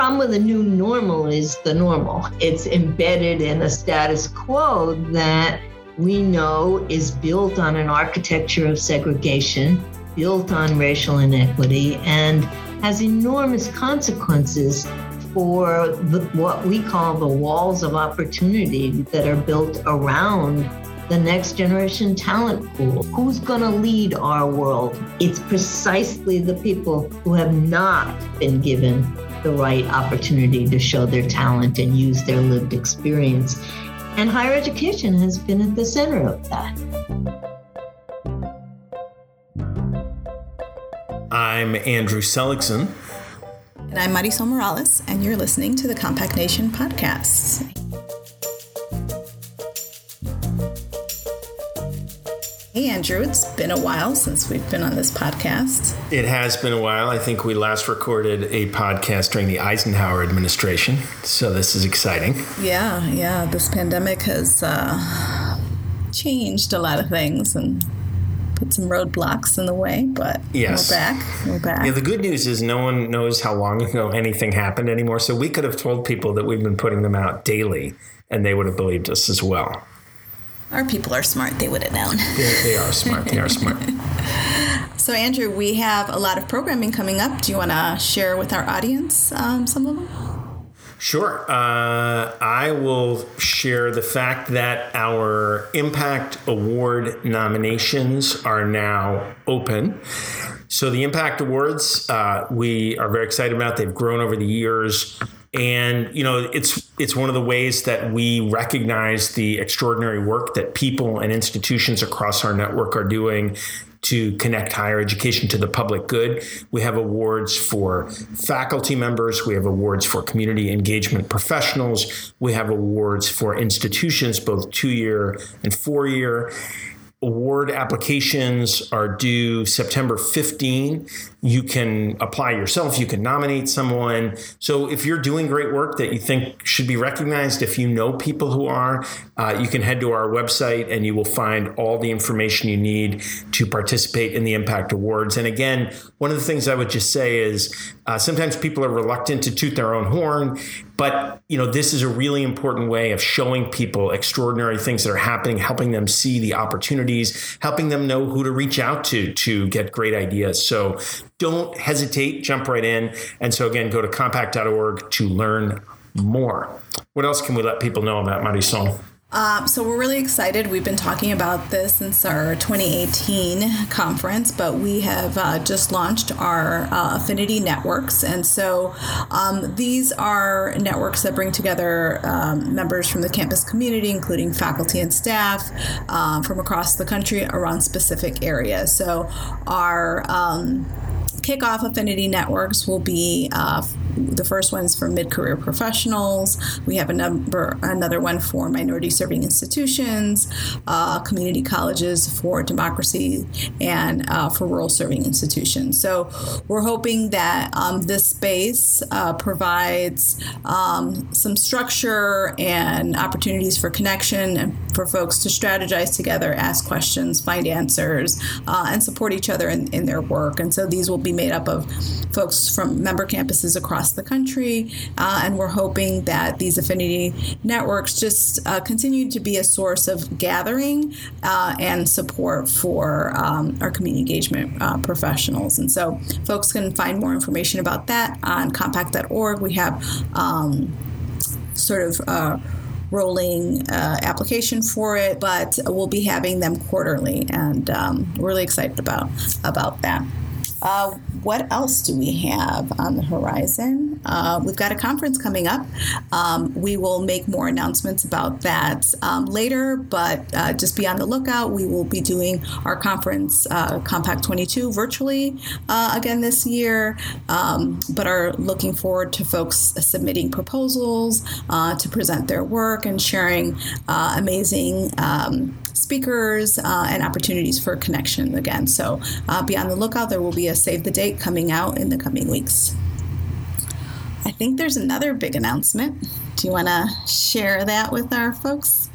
problem with the new normal is the normal. It's embedded in a status quo that we know is built on an architecture of segregation, built on racial inequity, and has enormous consequences for what we call the walls of opportunity that are built around the next generation talent pool. Who's going to lead our world? It's precisely the people who have not been given the right opportunity to show their talent and use their lived experience. And higher education has been at the center of that. I'm Andrew Seligson. And I'm Marisol Morales, and you're listening to the Compact Nation podcast. Hey, Andrew, it's been a while since we've been on this podcast. It has been a while. I think we last recorded a podcast during the Eisenhower administration, so this is exciting. Yeah. This pandemic has changed a lot of things and put some roadblocks in the way, but yes. We're back. Yeah, the good news is no one knows how long ago anything happened anymore, so we could have told people that we've been putting them out daily, and they would have believed us as well. Our people are smart. They would have known. They are smart. So, Andrew, we have a lot of programming coming up. Do you want to share with our audience some of them? Sure. I will share the fact that our Impact Award nominations are now open. So the Impact Awards, we are very excited about. They've grown over the years. And, you know, it's one of the ways that we recognize the extraordinary work that people and institutions across our network are doing to connect higher education to the public good. We have awards for faculty members. We have awards for community engagement professionals. We have awards for institutions, both 2-year and 4-year. Award applications are due September 15. You can apply yourself. You can nominate someone. So if you're doing great work that you think should be recognized, if you know people who are, you can head to our website and you will find all the information you need to participate in the Impact Awards. And again, one of the things I would just say is sometimes people are reluctant to toot their own horn. But, you know, this is a really important way of showing people extraordinary things that are happening, helping them see the opportunities, helping them know who to reach out to get great ideas. So don't hesitate. Jump right in. And so, again, go to compact.org to learn more. What else can we let people know about, Marisol? So we're really excited. We've been talking about this since our 2018 conference, but we have just launched our affinity networks. And so these are networks that bring together members from the campus community, including faculty and staff from across the country around specific areas. So our kickoff affinity networks will be the first one is for mid-career professionals. We have another one for minority-serving institutions, community colleges for democracy, and for rural-serving institutions. So we're hoping that this space provides some structure and opportunities for connection and for folks to strategize together, ask questions, find answers, and support each other in their work. And so these will be made up of folks from member campuses across the country, and we're hoping that these affinity networks just continue to be a source of gathering and support for our community engagement professionals. And so folks can find more information about that on compact.org. We have rolling application for it, but we'll be having them quarterly, and we're really excited about that. What else do we have on the horizon? We've got a conference coming up. We will make more announcements about that later, but just be on the lookout. We will be doing our conference, Compact 22, virtually again this year, but are looking forward to folks submitting proposals to present their work and sharing amazing speakers and opportunities for connection again. So be on the lookout. There will be a save the date coming out in the coming weeks. I think there's another big announcement. Do you want to share that with our folks?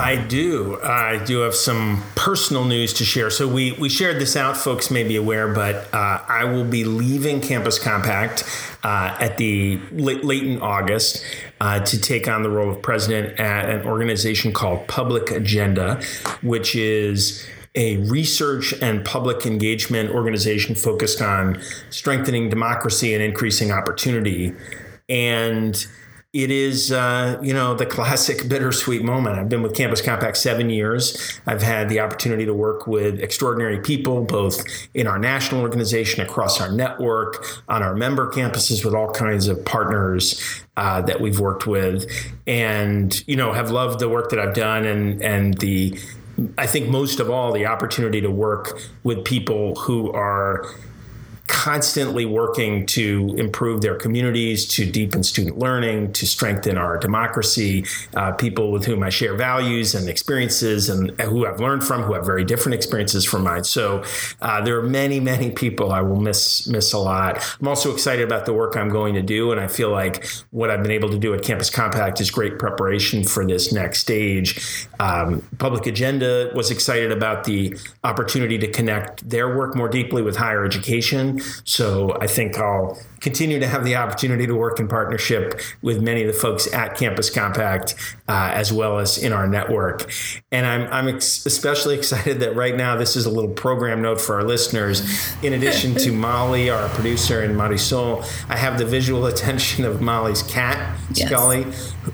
I do. I do have some personal news to share. So we shared this out, folks may be aware, but I will be leaving Campus Compact at the late in August to take on the role of president at an organization called Public Agenda, which is a research and public engagement organization focused on strengthening democracy and increasing opportunity. And it is, the classic bittersweet moment. I've been with Campus Compact 7 years. I've had the opportunity to work with extraordinary people, both in our national organization, across our network, on our member campuses, with all kinds of partners that we've worked with, and, have loved the work that I've done and the, I think most of all, the opportunity to work with people who are constantly working to improve their communities, to deepen student learning, to strengthen our democracy, people with whom I share values and experiences and who I've learned from, who have very different experiences from mine. So there are many, many people I will miss a lot. I'm also excited about the work I'm going to do. And I feel like what I've been able to do at Campus Compact is great preparation for this next stage. Public Agenda was excited about the opportunity to connect their work more deeply with higher education. So I think I'll continue to have the opportunity to work in partnership with many of the folks at Campus Compact, as well as in our network. And I'm especially excited that right now, this is a little program note for our listeners. In addition to Molly, our producer, and Marisol, I have the visual attention of Molly's cat, Scully,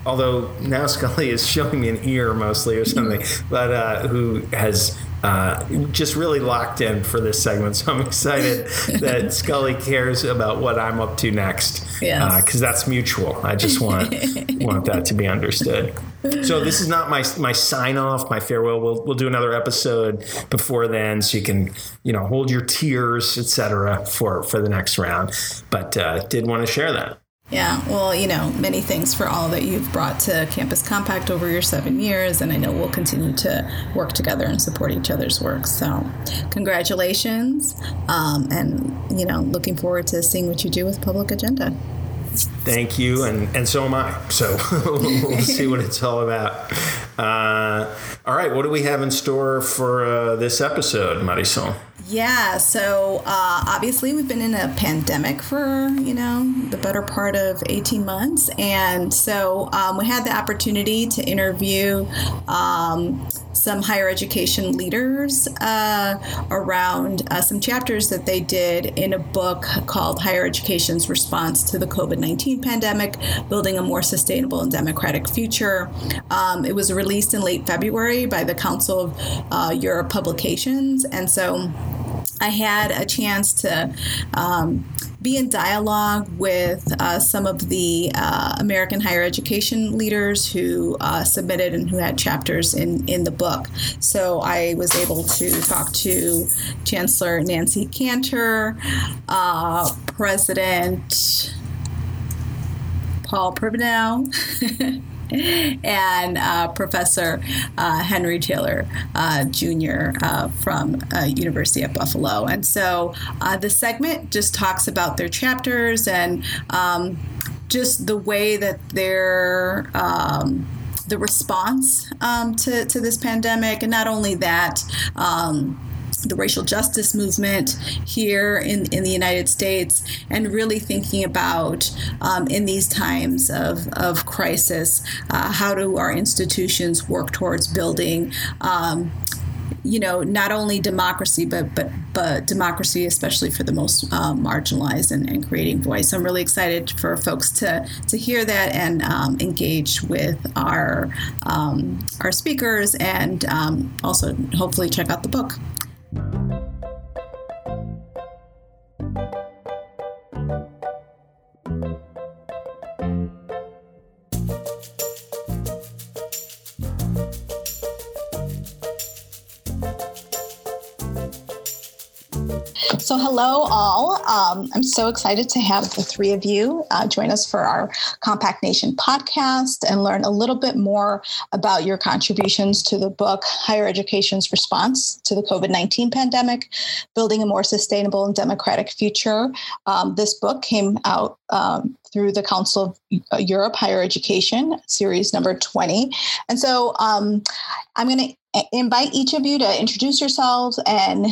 although now Scully is showing an ear mostly or something, but who has just really locked in for this segment. So I'm excited that Scully cares about what I'm up to next, because that's mutual. I just want that to be understood. So this is not my sign off, my farewell. We'll do another episode before then, so you can hold your tears, etc., for the next round. But did want to share that. Yeah, well, many thanks for all that you've brought to Campus Compact over your 7 years, and I know we'll continue to work together and support each other's work. So congratulations, and, looking forward to seeing what you do with Public Agenda. Thank you, and so am I. So we'll see what it's all about. All right, what do we have in store for this episode, Marisol? Yeah, so obviously we've been in a pandemic for, the better part of 18 months. And so we had the opportunity to interview some higher education leaders around some chapters that they did in a book called Higher Education's Response to the COVID-19 Pandemic, Building a More Sustainable and Democratic Future. It was released in late February by the Council of Europe Publications. And so I had a chance to be in dialogue with some of the American higher education leaders who submitted and who had chapters in the book. So I was able to talk to Chancellor Nancy Cantor, President Paul Pribbenow, and Professor Henry Taylor Jr. From University of Buffalo. And so the segment just talks about their chapters and just the way that they're the response to this pandemic. And not only that, the racial justice movement here in the United States, and really thinking about in these times of crisis, how do our institutions work towards building not only democracy, but democracy, especially for the most marginalized, and creating voice. So I'm really excited for folks to hear that and engage with our speakers, and also hopefully check out the book. So hello, all. I'm so excited to have the three of you join us for our Compact Nation podcast and learn a little bit more about your contributions to the book, Higher Education's Response to the COVID-19 Pandemic, Building a More Sustainable and Democratic Future. This book came out through the Council of Europe Higher Education, series number 20. And so I'm going to invite each of you to introduce yourselves and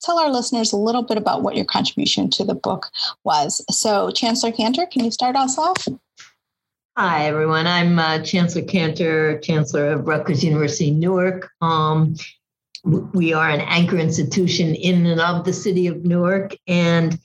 tell our listeners a little bit about what your contribution to the book was. So Chancellor Cantor, can you start us off? Hi, everyone. I'm Chancellor Cantor, Chancellor of Rutgers University, Newark. We are an anchor institution in and of the city of Newark, and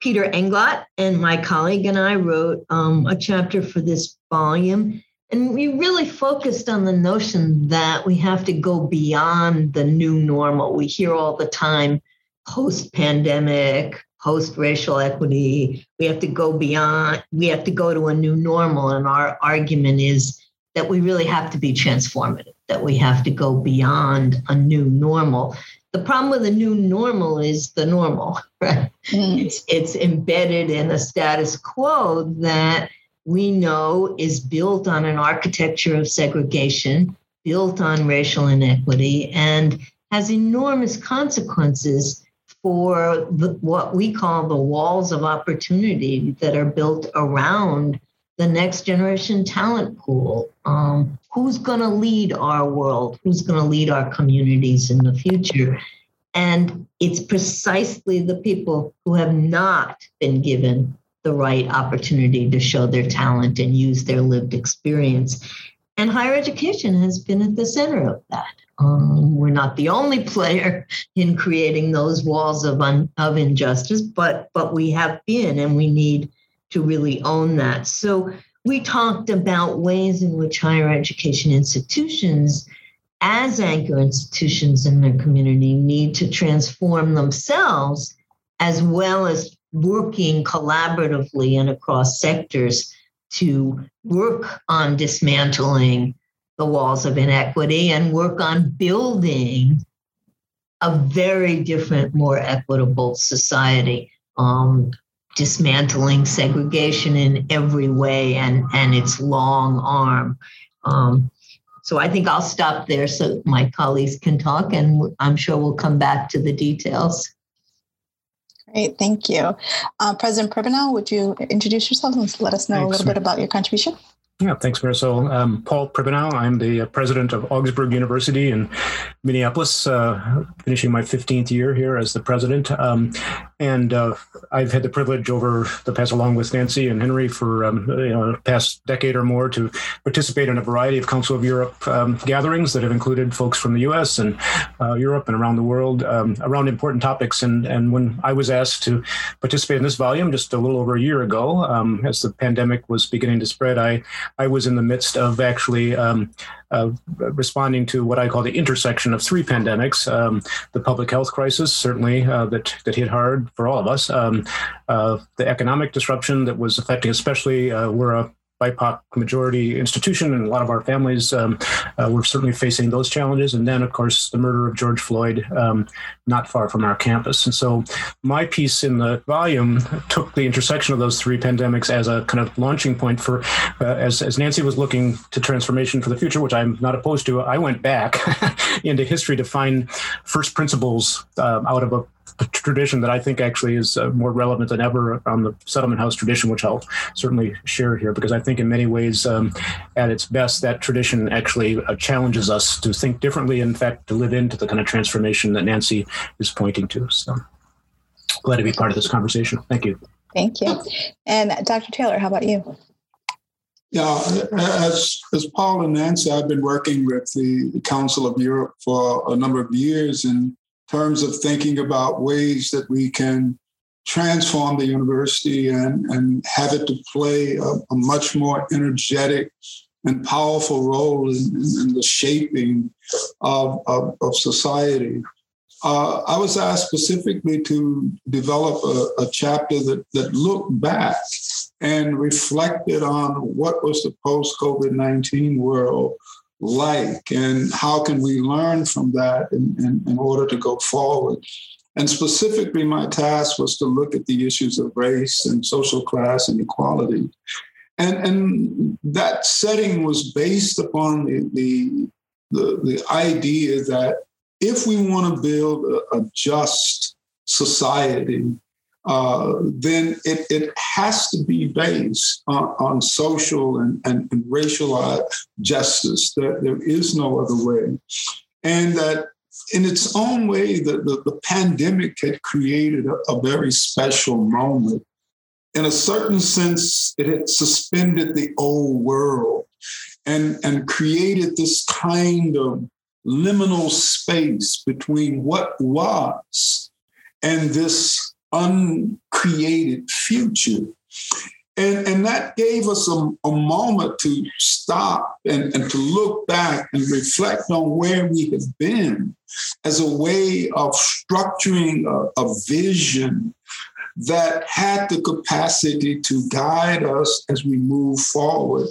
Peter Englot and my colleague and I wrote a chapter for this volume, and we really focused on the notion that we have to go beyond the new normal. We hear all the time, post-pandemic, post-racial equity, we have to go beyond, we have to go to a new normal, and our argument is that we really have to be transformative, that we have to go beyond a new normal. The problem with the new normal is the normal, right? Mm. It's embedded in a status quo that we know is built on an architecture of segregation, built on racial inequity, and has enormous consequences for what we call the walls of opportunity that are built around the next generation talent pool. Who's going to lead our world? Who's going to lead our communities in the future? And it's precisely the people who have not been given the right opportunity to show their talent and use their lived experience. And higher education has been at the center of that. We're not the only player in creating those walls of injustice, but we have been, and we need to really own that. So we talked about ways in which higher education institutions, as anchor institutions in their community, need to transform themselves, as well as working collaboratively and across sectors to work on dismantling the walls of inequity and work on building a very different, more equitable society. Dismantling segregation in every way and its long arm. So I think I'll stop there so my colleagues can talk, and I'm sure we'll come back to the details. Great, thank you. President Pribbenow, would you introduce yourself and let us know a little bit about your contribution? Yeah, thanks, Marisol. Paul Pribbenow. I'm the president of Augsburg University in Minneapolis, finishing my 15th year here as the president. And I've had the privilege over the past, along with Nancy and Henry, for the past decade or more, to participate in a variety of Council of Europe gatherings that have included folks from the U.S. and Europe and around the world around important topics. And when I was asked to participate in this volume just a little over a year ago, as the pandemic was beginning to spread, I was in the midst of actually responding to what I call the intersection of three pandemics, the public health crisis, certainly that hit hard for all of us, the economic disruption that was affecting, especially we're a BIPOC majority institution, and a lot of our families were certainly facing those challenges. And then, of course, the murder of George Floyd, not far from our campus. And so my piece in the volume took the intersection of those three pandemics as a kind of launching point for, as Nancy was looking to transformation for the future, which I'm not opposed to, I went back into history to find first principles out of a tradition that I think actually is more relevant than ever on the settlement house tradition, which I'll certainly share here, because I think in many ways at its best, that tradition actually challenges us to think differently, in fact, to live into the kind of transformation that Nancy is pointing to. So glad to be part of this conversation. Thank you. Thank you. And Dr. Taylor, how about you? Yeah, as Paul and Nancy, I've been working with the Council of Europe for a number of years, and terms of thinking about ways that we can transform the university and have it to play a much more energetic and powerful role in the shaping of society. I was asked specifically to develop a chapter that looked back and reflected on what was the post-COVID-19 world like, and how can we learn from that in order to go forward. And specifically, my task was to look at the issues of race and social class inequality. And that setting was based upon the idea that if we want to build a just society, then it has to be based on social and racial justice. There is no other way. And that in its own way, the pandemic had created a very special moment. In a certain sense, it had suspended the old world and created this kind of liminal space between what was and this uncreated future. And that gave us a moment to stop and to look back and reflect on where we have been as a way of structuring a vision that had the capacity to guide us as we move forward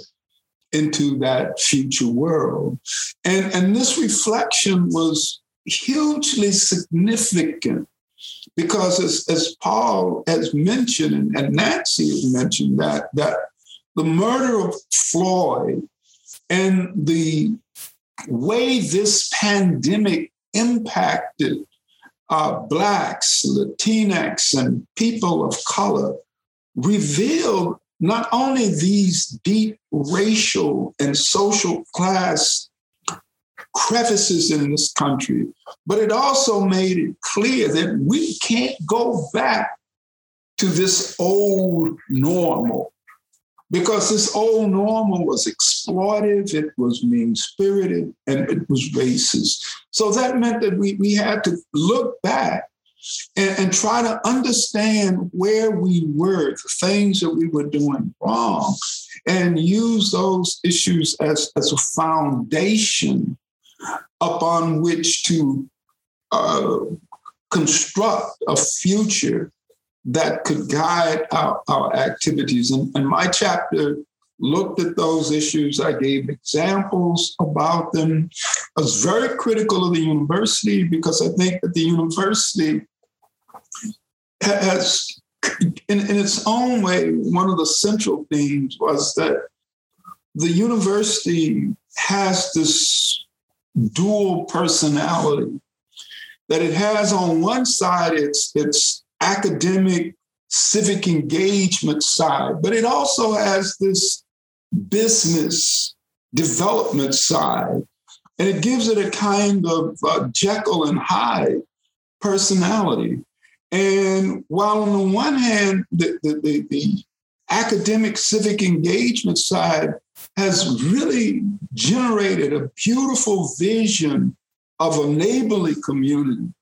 into that future world. And this reflection was hugely significant because as Paul has mentioned and Nancy has mentioned that the murder of Floyd and the way this pandemic impacted Blacks, Latinx, and people of color revealed not only these deep racial and social class crevices in this country, but it also made it clear that we can't go back to this old normal, because this old normal was exploitive, it was mean-spirited, and it was racist. So that meant that we had to look back and try to understand where we were, the things that we were doing wrong, and use those issues as a foundation upon which to construct a future that could guide our activities. And my chapter looked at those issues. I gave examples about them. I was very critical of the university because I think that the university has, in its own way, one of the central themes was that the university has this dual personality, that it has on one side its academic, civic engagement side, but it also has this business development side, and it gives it a kind of Jekyll and Hyde personality. And while on the one hand, the academic, civic engagement side has really generated a beautiful vision of a neighborly community,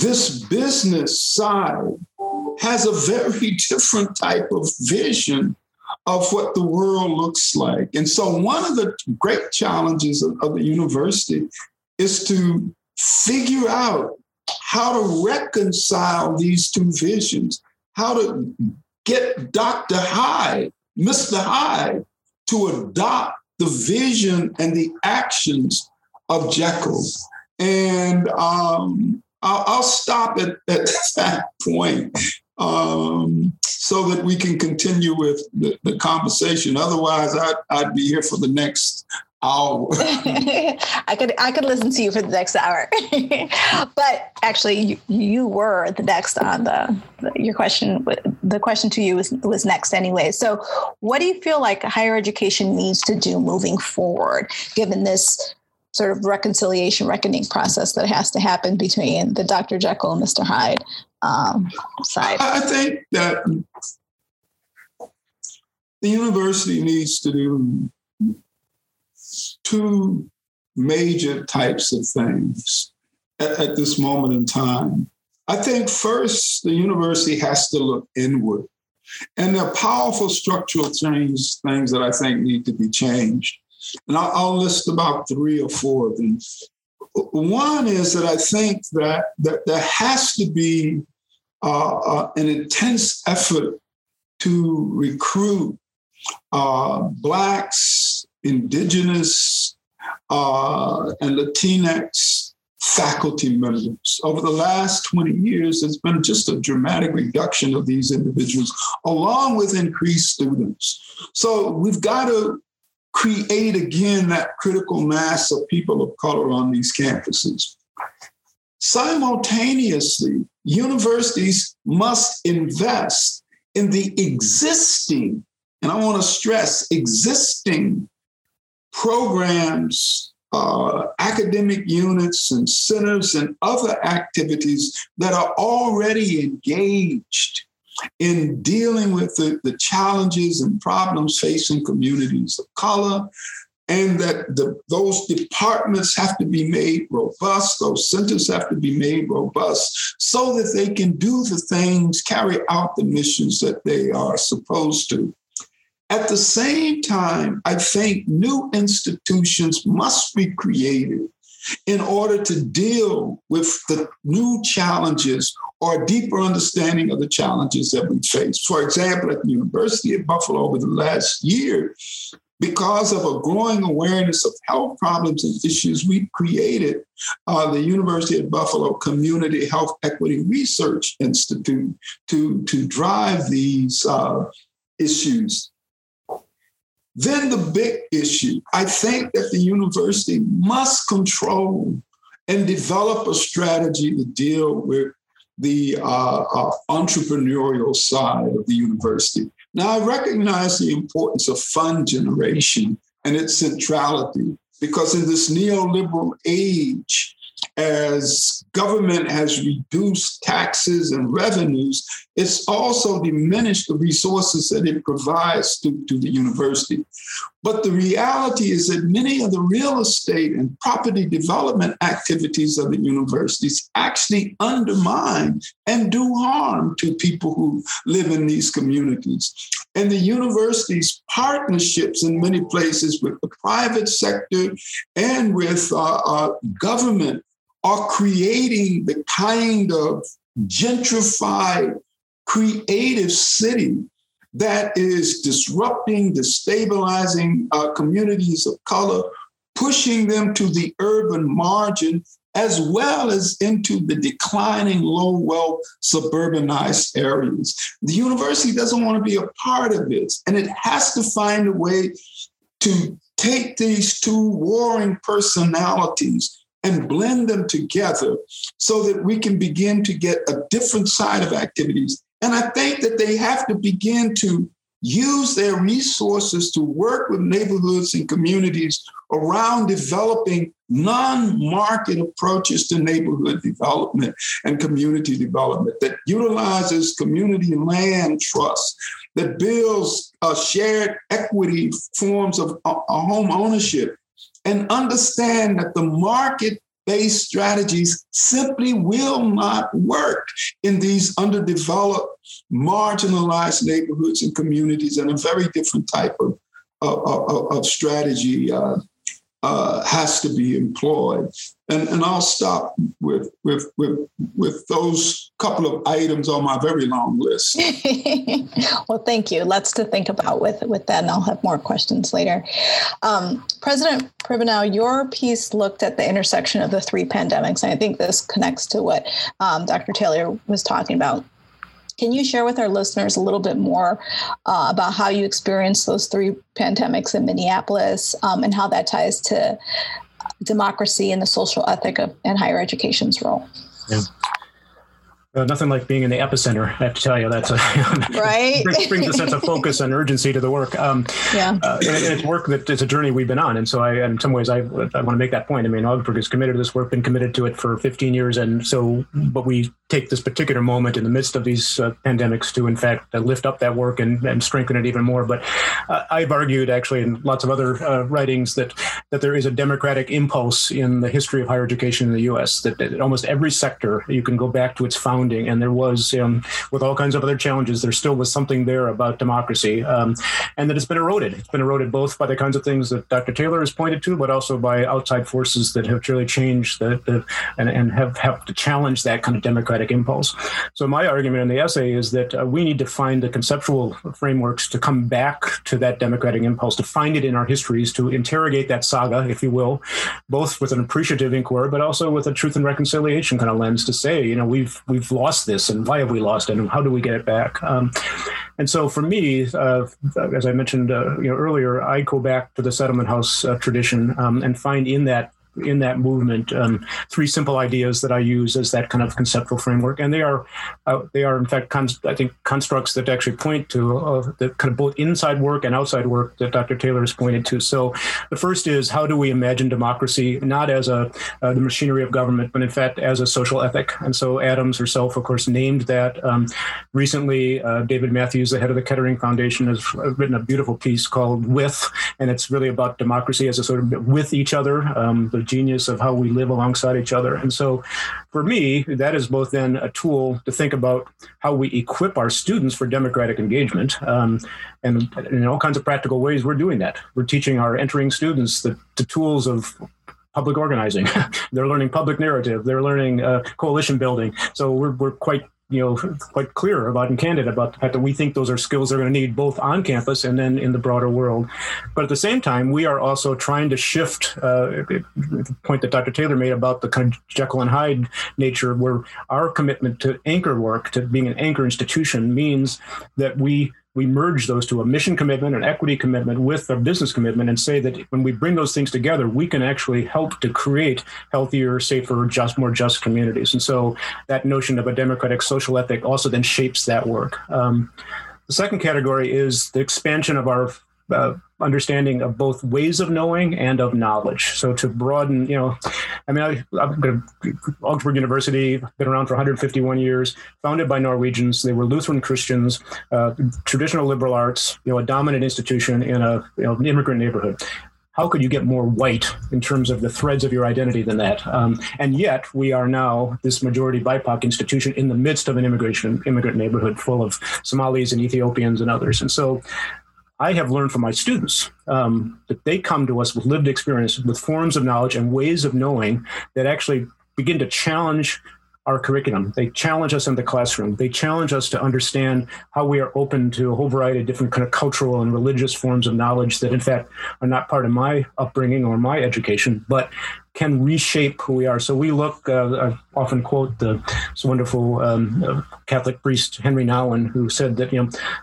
this business side has a very different type of vision of what the world looks like. And so one of the great challenges of the university is to figure out how to reconcile these two visions, how to get Dr. Hyde, Mr. Hyde, to adopt the vision and the actions of Jekyll. And I'll stop at that point so that we can continue with the conversation. Otherwise, I'd be here for the next hour. I could listen to you for the next hour. But actually, you were the next on your question. The question to you was next anyway. So what do you feel like higher education needs to do moving forward, given this sort of reconciliation, reckoning process that has to happen between the Dr. Jekyll and Mr. Hyde side? I think that the university needs to do two major types of things at this moment in time. I think first, the university has to look inward. And there are powerful structural things that I think need to be changed. And I'll list about three or four of them. One is that I think that there has to be an intense effort to recruit Blacks, Indigenous, and Latinx faculty members. Over the last 20 years, there's been just a dramatic reduction of these individuals, along with increased students. So we've got to create again that critical mass of people of color on these campuses. Simultaneously, universities must invest in the existing, and I want to stress existing, programs, academic units and centers and other activities that are already engaged in dealing with the challenges and problems facing communities of color, and that those departments have to be made robust, those centers have to be made robust so that they can do the things, carry out the missions that they are supposed to. At the same time, I think new institutions must be created in order to deal with the new challenges or deeper understanding of the challenges that we face. For example, at the University of Buffalo over the last year, because of a growing awareness of health problems and issues, we created the University of Buffalo Community Health Equity Research Institute to drive these issues. Then the big issue, I think that the university must control and develop a strategy to deal with the entrepreneurial side of the university. Now, I recognize the importance of fund generation and its centrality, because in this neoliberal age, as government has reduced taxes and revenues, it's also diminished the resources that it provides to the university. But the reality is that many of the real estate and property development activities of the universities actually undermine and do harm to people who live in these communities. And the university's partnerships in many places with the private sector and with government are creating the kind of gentrified, creative city that is disrupting, destabilizing communities of color, pushing them to the urban margin, as well as into the declining low-wealth suburbanized areas. The university doesn't want to be a part of this, and it has to find a way to take these two warring personalities and blend them together so that we can begin to get a different side of activities. And I think that they have to begin to use their resources to work with neighborhoods and communities around developing non-market approaches to neighborhood development and community development that utilizes community land trusts, that builds shared equity forms of home ownership, and understand that the market-based strategies simply will not work in these underdeveloped, marginalized neighborhoods and communities, and a very different type of strategy has to be employed. And I'll stop with those couple of items on my very long list. Well, thank you. Lots to think about with that, and I'll have more questions later. President Pribbenow, your piece looked at the intersection of the three pandemics, and I think this connects to what Dr. Taylor was talking about. Can you share with our listeners a little bit more about how you experienced those three pandemics in Minneapolis and how that ties to democracy and the social ethic and higher education's role? Yeah. Nothing like being in the epicenter, I have to tell you. That's right. brings a sense of focus and urgency to the work. And it's work that it's a journey we've been on. And so in some ways, I want to make that point. I mean, Augsburg is committed to this work, been committed to it for 15 years. And so, but we take this particular moment in the midst of these pandemics to, in fact, lift up that work and strengthen it even more. But I've argued, actually, in lots of other writings that there is a democratic impulse in the history of higher education in the U.S., that almost every sector, you can go back to its founding. And there was, with all kinds of other challenges, there still was something there about democracy, and that it's been eroded. It's been eroded both by the kinds of things that Dr. Taylor has pointed to, but also by outside forces that have really changed and have helped to challenge that kind of democratic impulse. So my argument in the essay is that we need to find the conceptual frameworks to come back to that democratic impulse, to find it in our histories, to interrogate that saga, if you will, both with an appreciative inquiry, but also with a truth and reconciliation kind of lens to say, we've lost this, and why have we lost it, and how do we get it back? And so for me, as I mentioned earlier, I go back to the settlement house tradition and find in that in that movement, three simple ideas that I use as that kind of conceptual framework. And they are in fact, I think, constructs that actually point to the kind of both inside work and outside work that Dr. Taylor has pointed to. So the first is, how do we imagine democracy, not as the machinery of government, but in fact, as a social ethic? And so Adams herself, of course, named that. Recently, David Matthews, the head of the Kettering Foundation, has written a beautiful piece called With, and it's really about democracy as a sort of with each other, the genius of how we live alongside each other. And so for me, that is both then a tool to think about how we equip our students for democratic engagement. And in all kinds of practical ways, we're doing that. We're teaching our entering students the tools of public organizing. They're learning public narrative. They're learning coalition building. So we're quite clear about and candid about the fact that we think those are skills they're going to need both on campus and then in the broader world. But at the same time, we are also trying to shift the point that Dr. Taylor made about the kind of Jekyll and Hyde nature, where our commitment to anchor work, to being an anchor institution, means that we merge those two, a mission commitment, an equity commitment with a business commitment, and say that when we bring those things together, we can actually help to create healthier, safer, more just communities. And so that notion of a democratic social ethic also then shapes that work. The second category is the expansion of our understanding of both ways of knowing and of knowledge. So to broaden, I'm going to Augsburg University, been around for 151 years, founded by Norwegians. They were Lutheran Christians, traditional liberal arts, a dominant institution in an immigrant neighborhood. How could you get more white in terms of the threads of your identity than that? And yet we are now this majority BIPOC institution in the midst of an immigrant neighborhood full of Somalis and Ethiopians and others. And so I have learned from my students that they come to us with lived experience, with forms of knowledge and ways of knowing that actually begin to challenge our curriculum. They challenge us in the classroom. They challenge us to understand how we are open to a whole variety of different kind of cultural and religious forms of knowledge that, in fact, are not part of my upbringing or my education, but can reshape who we are. So we look, I often quote this wonderful Catholic priest, Henry Nouwen, who said that,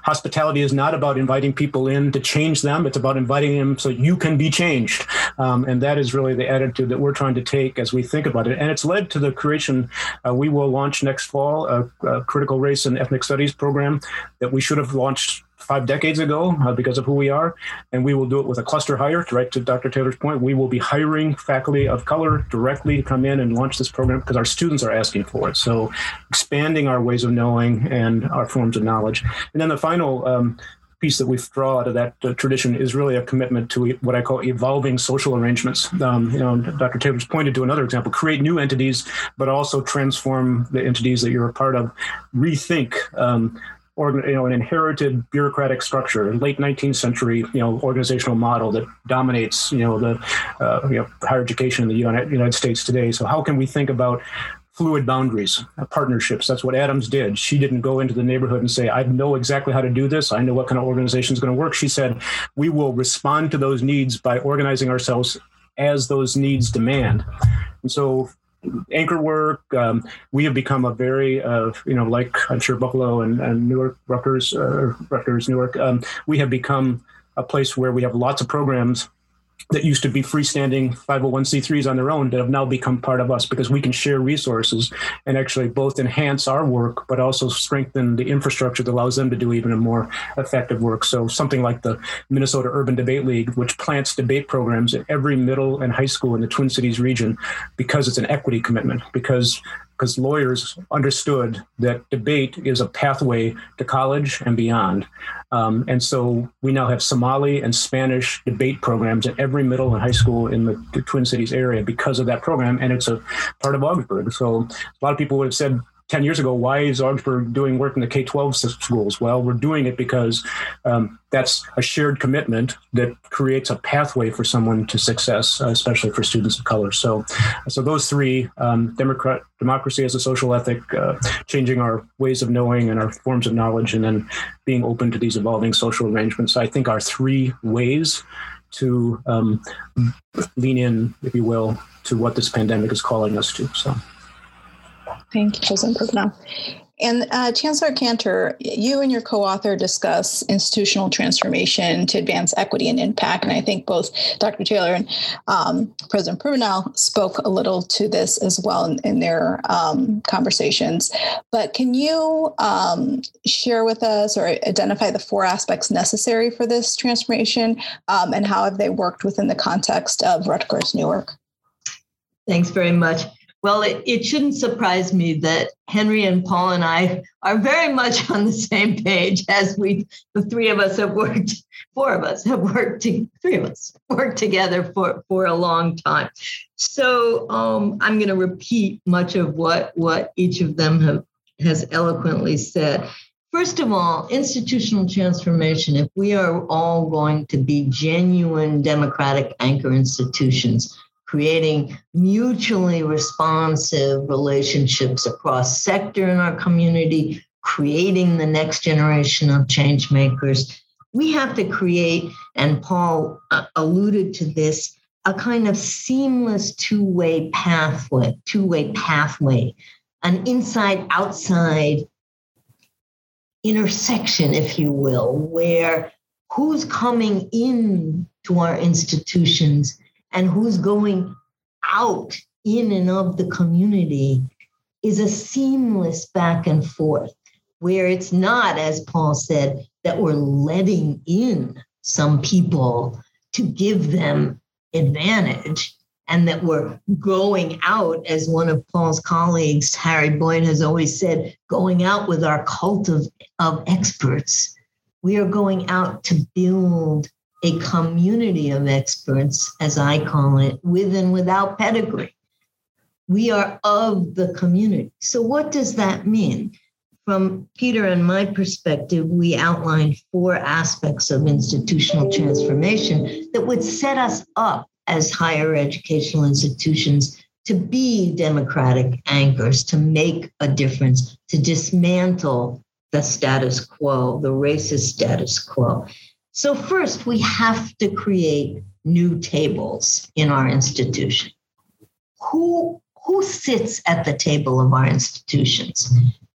hospitality is not about inviting people in to change them. It's about inviting them so you can be changed. And that is really the attitude that we're trying to take as we think about it. And it's led to the creation, we will launch next fall, a critical race and ethnic studies program that we should have launched 5 decades ago because of who we are. And we will do it with a cluster hire, right to Dr. Taylor's point. We will be hiring faculty of color directly to come in and launch this program because our students are asking for it. So expanding our ways of knowing and our forms of knowledge. And then the final piece that we draw out of that tradition is really a commitment to what I call evolving social arrangements. Dr. Taylor's pointed to another example, create new entities, but also transform the entities that you're a part of, rethink an inherited bureaucratic structure, late 19th century, organizational model that dominates, the higher education in the United States today. So how can we think about fluid boundaries, partnerships? That's what Adams did. She didn't go into the neighborhood and say, I know exactly how to do this. I know what kind of organization is going to work. She said, we will respond to those needs by organizing ourselves as those needs demand. And so anchor work. We have become a very, like I'm sure Buffalo and Newark, Rutgers, Newark. We have become a place where we have lots of programs that used to be freestanding 501c3s on their own that have now become part of us because we can share resources and actually both enhance our work, but also strengthen the infrastructure that allows them to do even a more effective work. So something like the Minnesota Urban Debate League, which plants debate programs at every middle and high school in the Twin Cities region, because it's an equity commitment, because lawyers understood that debate is a pathway to college and beyond. And so we now have Somali and Spanish debate programs at every middle and high school in the Twin Cities area because of that program. And it's a part of Augsburg. So a lot of people would have said 10 years ago, why is Augsburg doing work in the K-12 schools? Well, we're doing it because that's a shared commitment that creates a pathway for someone to success, especially for students of color. So those three, democracy as a social ethic, changing our ways of knowing and our forms of knowledge, and then being open to these evolving social arrangements, I think are three ways to lean in, if you will, to what this pandemic is calling us to. Thank you, President Pribbenow. And Chancellor Cantor, you and your co-author discuss institutional transformation to advance equity and impact. And I think both Dr. Taylor and President Pribbenow spoke a little to this as well in their conversations. But can you share with us or identify the four aspects necessary for this transformation and how have they worked within the context of Rutgers Newark? Thanks very much. Well, it shouldn't surprise me that Henry and Paul and I are very much on the same page as the three of us have worked together for a long time. So I'm going to repeat much of what each of them has eloquently said. First of all, institutional transformation, if we are all going to be genuine democratic anchor institutions, creating mutually responsive relationships across sector in our community, creating the next generation of change makers. We have to create, and Paul alluded to this, a kind of seamless two-way pathway, an inside-outside intersection, if you will, where who's coming in to our institutions and who's going out in and of the community is a seamless back and forth, where it's not, as Paul said, that we're letting in some people to give them advantage, and that we're going out, as one of Paul's colleagues, Harry Boyd, has always said, going out with our cult of experts. We are going out to build a community of experts, as I call it, with and without pedigree. We are of the community. So what does that mean? From Peter and my perspective, we outlined four aspects of institutional transformation that would set us up as higher educational institutions to be democratic anchors, to make a difference, to dismantle the status quo, the racist status quo. So first, we have to create new tables in our institution. Who sits at the table of our institutions?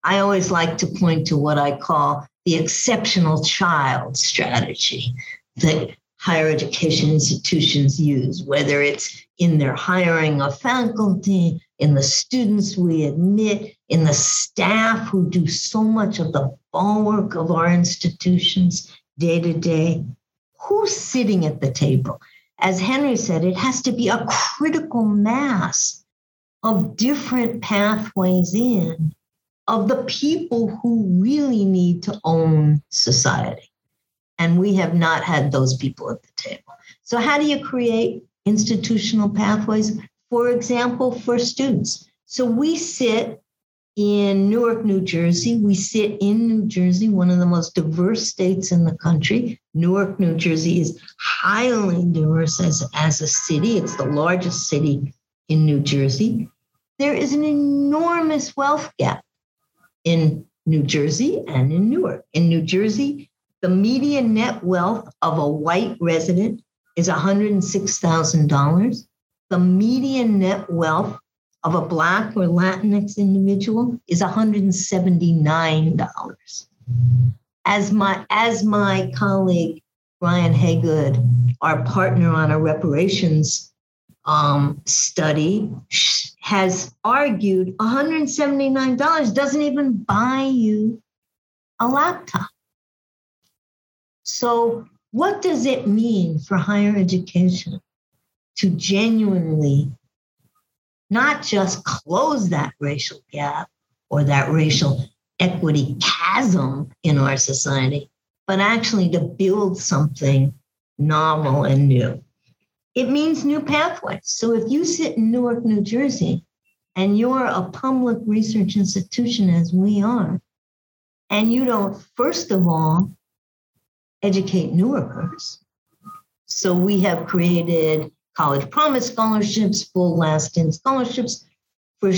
I always like to point to what I call the exceptional child strategy that higher education institutions use, whether it's in their hiring of faculty, in the students we admit, in the staff who do so much of the bulwark of our institutions, day to day, who's sitting at the table? As Henry said, it has to be a critical mass of different pathways in, of the people who really need to own society. And we have not had those people at the table. So how do you create institutional pathways, for example, for students? So we sit in Newark, New Jersey. We sit in New Jersey, one of the most diverse states in the country. Newark, New Jersey is highly diverse as a city. It's the largest city in New Jersey. There is an enormous wealth gap in New Jersey and in Newark. In New Jersey, the median net wealth of a white resident is $106,000. The median net wealth of a Black or Latinx individual is $179. As my colleague, Ryan Haygood, our partner on a reparations study, has argued $179 doesn't even buy you a laptop. So what does it mean for higher education to genuinely not just close that racial gap or that racial equity chasm in our society, but actually to build something novel and new? It means new pathways. So if you sit in Newark, New Jersey, and you're a public research institution, as we are, and you don't, first of all, educate Newarkers. So we have created College Promise scholarships, full-lasting scholarships for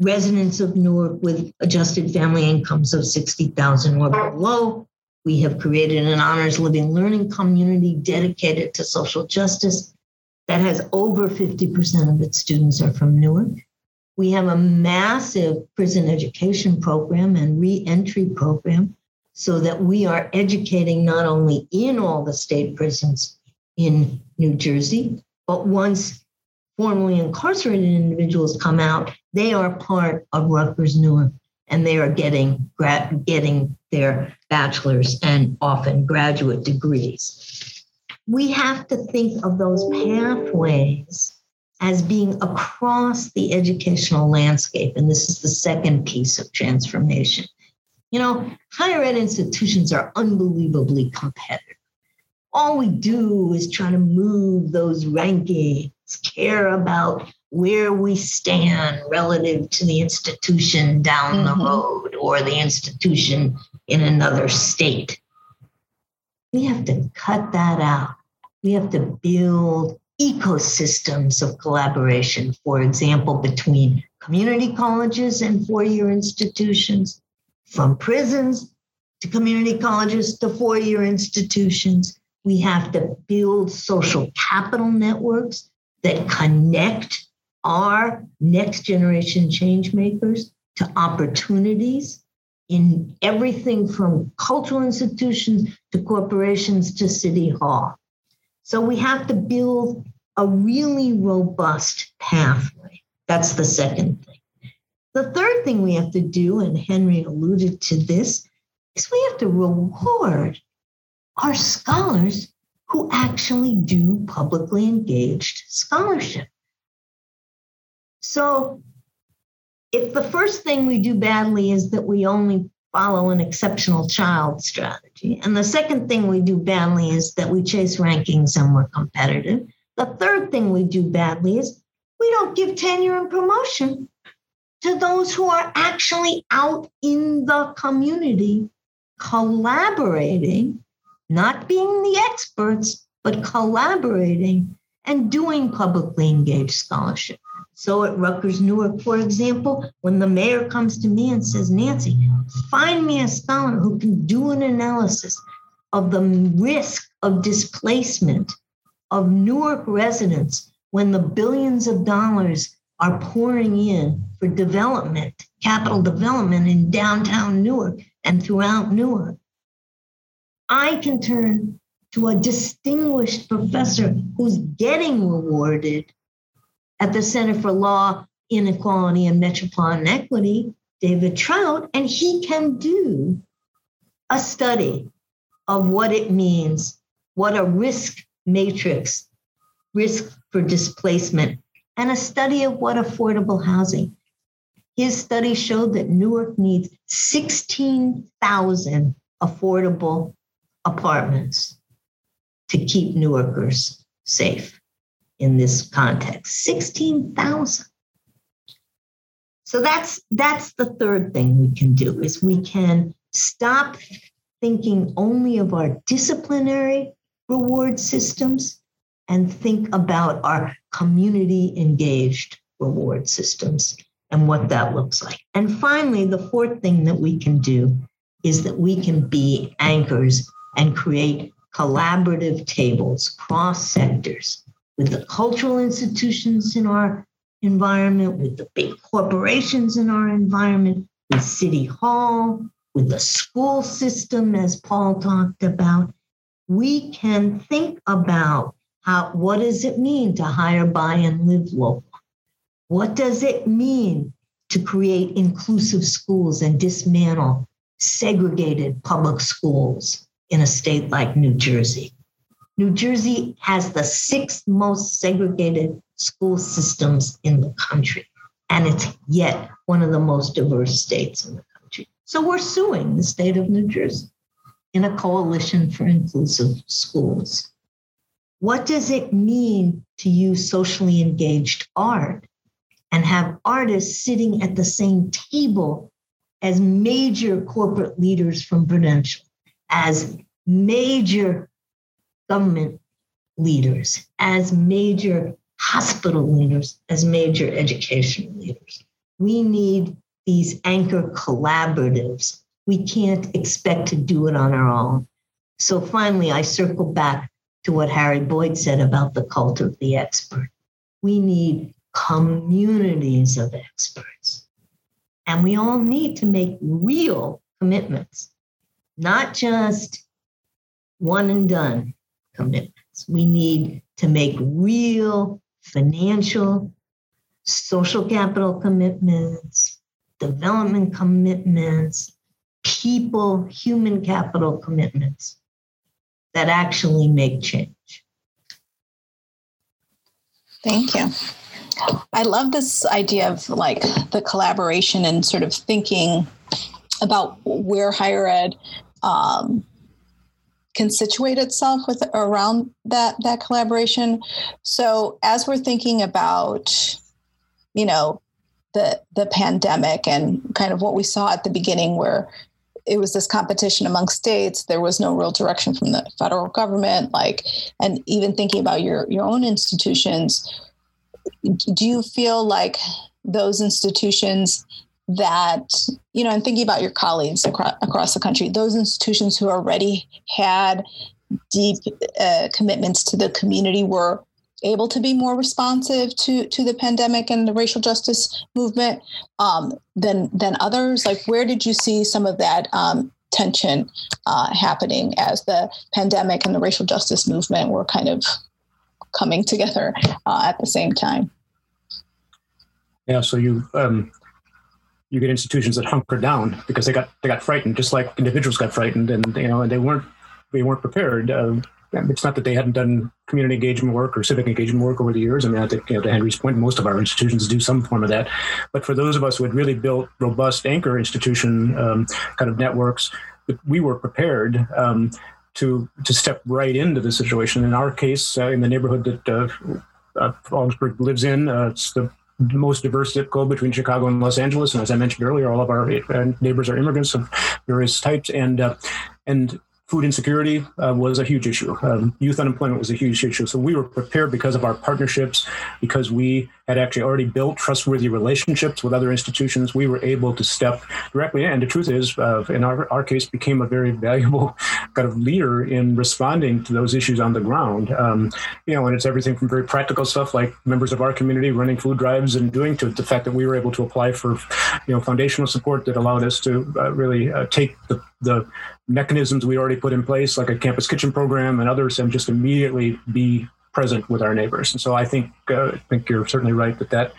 residents of Newark with adjusted family incomes of $60,000 or below. We have created an honors living learning community dedicated to social justice that has over 50% of its students are from Newark. We have a massive prison education program and reentry program so that we are educating not only in all the state prisons in New Jersey, but once formerly incarcerated individuals come out, they are part of Rutgers Newark, and they are getting their bachelor's and often graduate degrees. We have to think of those pathways as being across the educational landscape. And this is the second piece of transformation. You know, higher ed institutions are unbelievably competitive. All we do is try to move those rankings, care about where we stand relative to the institution down the road or the institution in another state. We have to cut that out. We have to build ecosystems of collaboration, for example, between community colleges and four-year institutions, from prisons to community colleges to four-year institutions. We have to build social capital networks that connect our next generation change makers to opportunities in everything from cultural institutions to corporations to City Hall. So we have to build a really robust pathway. That's the second thing. The third thing we have to do, and Henry alluded to this, is we have to reward our scholars who actually do publicly engaged scholarship. So if the first thing we do badly is that we only follow an exceptional child strategy, and the second thing we do badly is that we chase rankings and we're competitive, the third thing we do badly is we don't give tenure and promotion to those who are actually out in the community collaborating, not being the experts, but collaborating and doing publicly engaged scholarship. So at Rutgers Newark, for example, when the mayor comes to me and says, Nancy, find me a scholar who can do an analysis of the risk of displacement of Newark residents when the billions of dollars are pouring in for development, capital development in downtown Newark and throughout Newark, I can turn to a distinguished professor who's getting rewarded at the Center for Law, Inequality and Metropolitan Equity, David Trout, and he can do a study of what it means, what a risk matrix, risk for displacement, and a study of what affordable housing. His study showed that Newark needs 16,000 affordable apartments to keep Newarkers safe in this context, 16,000. So that's the third thing we can do, is we can stop thinking only of our disciplinary reward systems and think about our community engaged reward systems and what that looks like. And finally, the fourth thing that we can do is that we can be anchors and create collaborative tables, cross sectors, with the cultural institutions in our environment, with the big corporations in our environment, with City Hall, with the school system, as Paul talked about. We can think about how, what does it mean to hire, buy, and live local? What does it mean to create inclusive schools and dismantle segregated public schools in a state like New Jersey? New Jersey has the 6th most segregated school systems in the country, and it's yet one of the most diverse states in the country. So we're suing the state of New Jersey in a coalition for inclusive schools. What does it mean to use socially engaged art and have artists sitting at the same table as major corporate leaders from Prudential, as major government leaders, as major hospital leaders, as major education leaders? We need these anchor collaboratives. We can't expect to do it on our own. So finally, I circle back to what Harry Boyd said about the cult of the expert. We need communities of experts. And we all need to make real commitments, not just one and done commitments. We need to make real financial, social capital commitments, development commitments, people, human capital commitments that actually make change. Thank you. I love this idea of like the collaboration and sort of thinking about where higher ed can situate itself with around that collaboration. So as we're thinking about, you know, the pandemic and kind of what we saw at the beginning where it was this competition among states, there was no real direction from the federal government, like, and even thinking about your own institutions, do you feel like those institutions that, you know, and thinking about your colleagues across the country, those institutions who already had deep commitments to the community were able to be more responsive to the pandemic and the racial justice movement than others? Like, where did you see some of that tension happening as the pandemic and the racial justice movement were kind of coming together at the same time? Yeah, so you get institutions that hunkered down because they got frightened, just like individuals got frightened, and you know, and they weren't prepared. It's not that they hadn't done community engagement work or civic engagement work over the years. I mean, I think, you know, to Henry's point, most of our institutions do some form of that. But for those of us who had really built robust anchor institution kind of networks, we were prepared to step right into the situation. In our case, in the neighborhood that Augsburg lives in, it's the most diverse zip code between Chicago and Los Angeles. And as I mentioned earlier, all of our neighbors are immigrants of various types, and food insecurity was a huge issue. Youth unemployment was a huge issue. So we were prepared because of our partnerships, because we had actually already built trustworthy relationships with other institutions. We were able to step directly in. And the truth is, in our case, became a very valuable kind of leader in responding to those issues on the ground. You know, and it's everything from very practical stuff like members of our community running food drives and doing to the fact that we were able to apply for, you know, foundational support that allowed us to really take the mechanisms we already put in place, like a campus kitchen program and others, and just immediately be present with our neighbors. And so I think you're certainly right that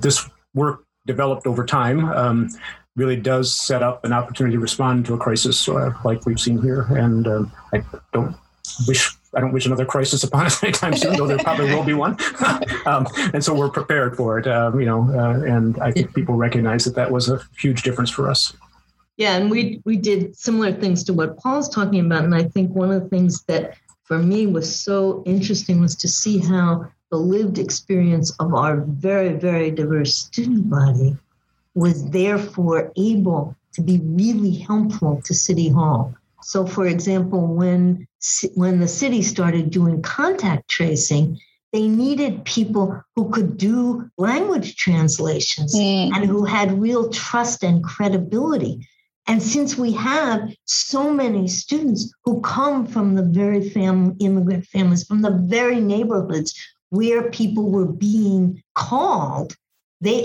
this work developed over time really does set up an opportunity to respond to a crisis like we've seen here. And I don't wish another crisis upon us anytime soon, though there probably will be one. And so we're prepared for it, and I think people recognize that was a huge difference for us. Yeah, and we did similar things to what Paul's talking about. And I think one of the things that for me was so interesting was to see how the lived experience of our very, very diverse student body was therefore able to be really helpful to City Hall. So, for example, when the city started doing contact tracing, they needed people who could do language translations and who had real trust and credibility. And since we have so many students who come from the very immigrant families, from the very neighborhoods where people were being called,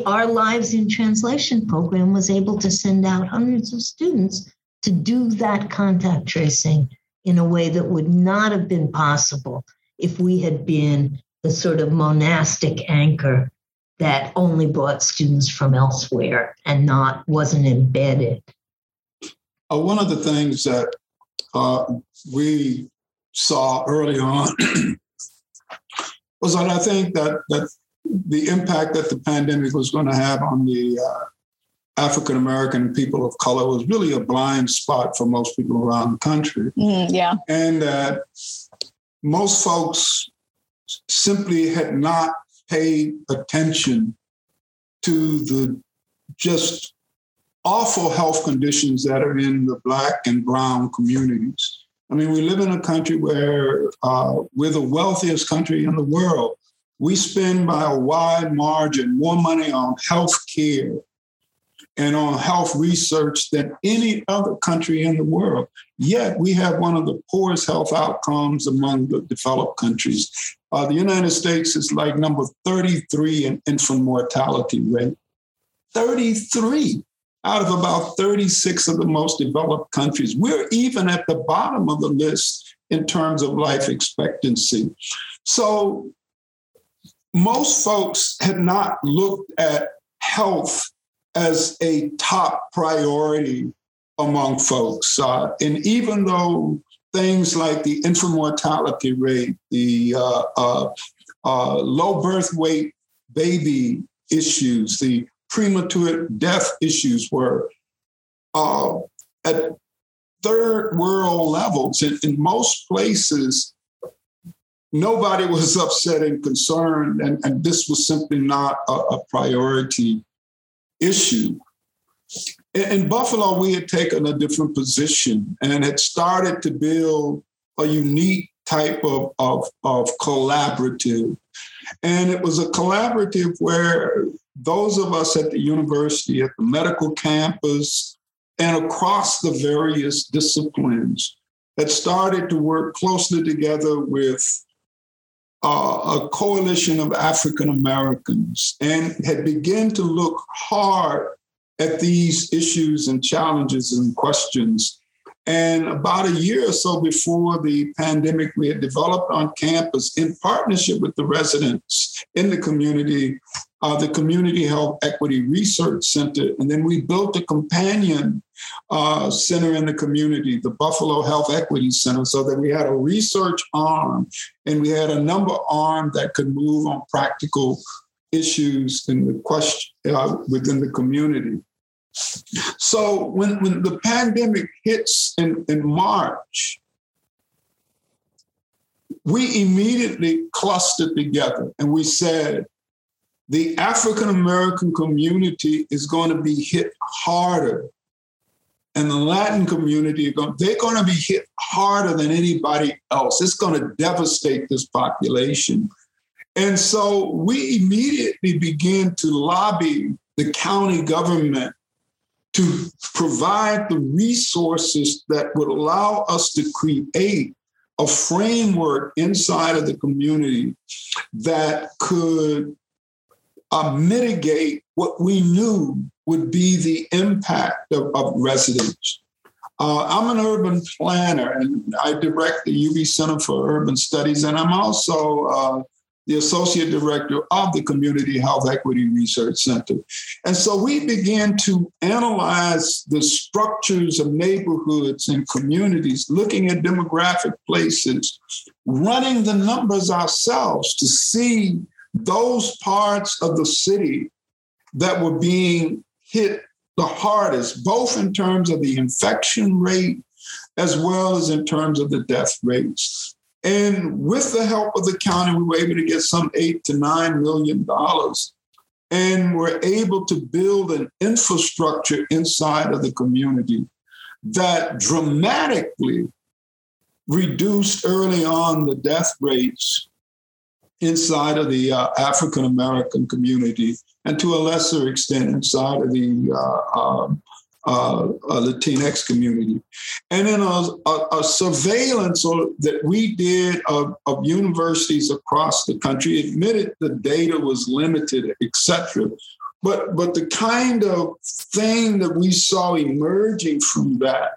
our Lives in Translation program was able to send out hundreds of students to do that contact tracing in a way that would not have been possible if we had been the sort of monastic anchor that only brought students from elsewhere and wasn't embedded. One of the things that we saw early on was that I think that the impact that the pandemic was going to have on the African-American people of color was really a blind spot for most people around the country. Yeah. And that most folks simply had not paid attention to the just awful health conditions that are in the Black and brown communities. I mean, we live in a country where we're the wealthiest country in the world. We spend by a wide margin more money on health care and on health research than any other country in the world. Yet we have one of the poorest health outcomes among the developed countries. The United States is like number 33 in infant mortality rate. 33 out of about 36 of the most developed countries. We're even at the bottom of the list in terms of life expectancy. So most folks have not looked at health as a top priority among folks. And even though things like the infant mortality rate, the low birth weight baby issues, the premature death issues were at third world levels. In most places, nobody was upset and concerned, and this was simply not a priority issue. In Buffalo, we had taken a different position and had started to build a unique type of collaborative. And it was a collaborative where those of us at the university, at the medical campus, and across the various disciplines had started to work closely together with a coalition of African Americans and had begun to look hard at these issues and challenges and questions. And about a year or so before the pandemic, we had developed on campus in partnership with the residents in the Community Health Equity Research Center. And then we built a companion center in the community, the Buffalo Health Equity Center, so that we had a research arm and we had a number arm that could move on practical issues in the question within the community. So when the pandemic hits in March, we immediately clustered together and we said, the African-American community is going to be hit harder, and the Latin community, they're going to be hit harder than anybody else. It's going to devastate this population. And so we immediately began to lobby the county government to provide the resources that would allow us to create a framework inside of the community that could mitigate what we knew would be the impact of residents. I'm an urban planner, and I direct the UB Center for Urban Studies, and I'm also the associate director of the Community Health Equity Research Center. And so we began to analyze the structures of neighborhoods and communities, looking at demographic places, running the numbers ourselves to see those parts of the city that were being hit the hardest, both in terms of the infection rate as well as in terms of the death rates. And with the help of the county, we were able to get some $8 to $9 million, and we're able to build an infrastructure inside of the community that dramatically reduced early on the death rates inside of the African-American community, and to a lesser extent inside of the Latinx community. And then a surveillance that we did of universities across the country, admitted the data was limited, et cetera. But the kind of thing that we saw emerging from that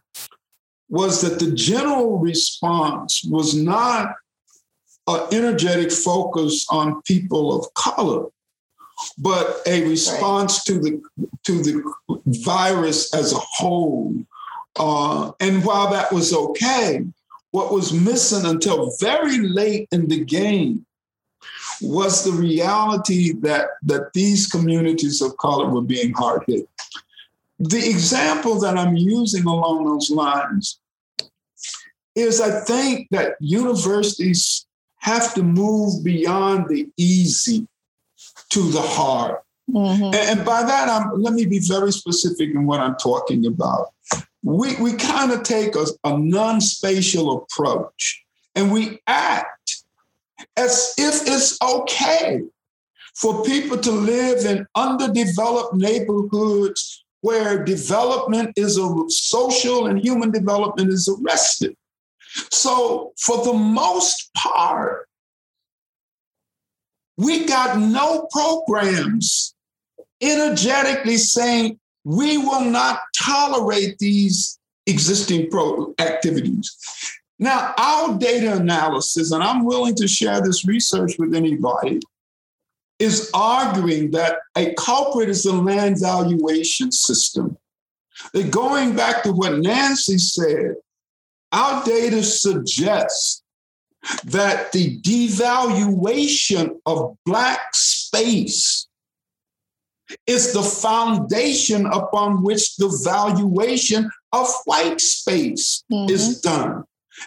was that the general response was not an energetic focus on people of color, but a response to the virus as a whole. And while that was okay, what was missing until very late in the game was the reality that these communities of color were being hard hit. The example that I'm using along those lines is I think that universities have to move beyond the easy to the hard. Mm-hmm. And by that, let me be very specific in what I'm talking about. We kind of take a non-spatial approach, and we act as if it's okay for people to live in underdeveloped neighborhoods where development is social and human development is arrested. So for the most part, we got no programs energetically saying we will not tolerate these existing activities. Now, our data analysis, and I'm willing to share this research with anybody, is arguing that a culprit is the land valuation system. That going back to what Nancy said, our data suggests that the devaluation of Black space is the foundation upon which the valuation of white space is done.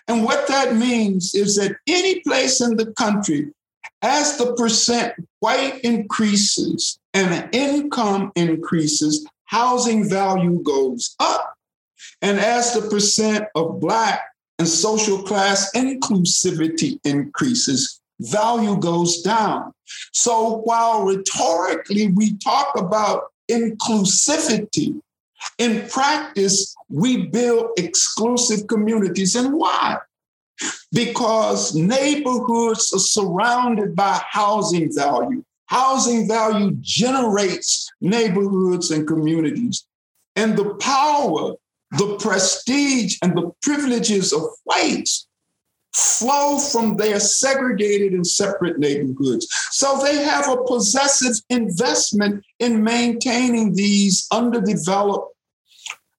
And what that means is that any place in the country, as the percent white increases and income increases, housing value goes up. And as the percent of Black and social class inclusivity increases, value goes down. So while rhetorically we talk about inclusivity, in practice, we build exclusive communities. And why? Because neighborhoods are surrounded by housing value. Housing value generates neighborhoods and communities. And the power, the prestige, and the privileges of whites flow from their segregated and separate neighborhoods. So they have a possessive investment in maintaining these underdeveloped,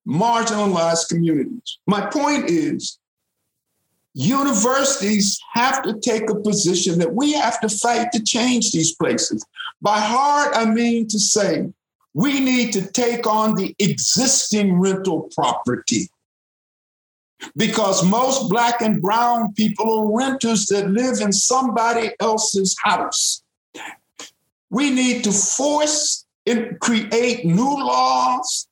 marginalized communities. My point is, universities have to take a position that we have to fight to change these places. By hard, I mean to say, we need to take on the existing rental property, because most Black and brown people are renters that live in somebody else's house. We need to force and create new laws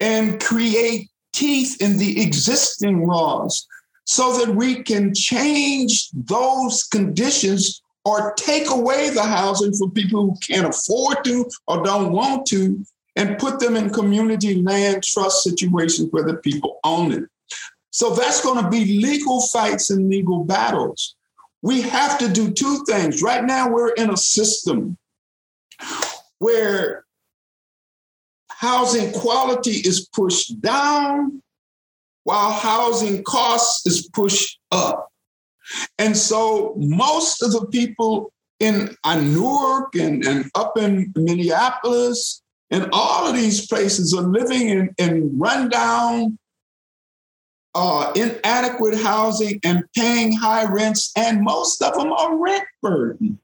and create teeth in the existing laws so that we can change those conditions or take away the housing for people who can't afford to or don't want to and put them in community land trust situations where the people own it. So that's going to be legal fights and legal battles. We have to do two things. Right now, we're in a system where housing quality is pushed down while housing costs is pushed up. And so most of the people in Newark and up in Minneapolis and all of these places are living in rundown, inadequate housing and paying high rents, and most of them are rent burdened.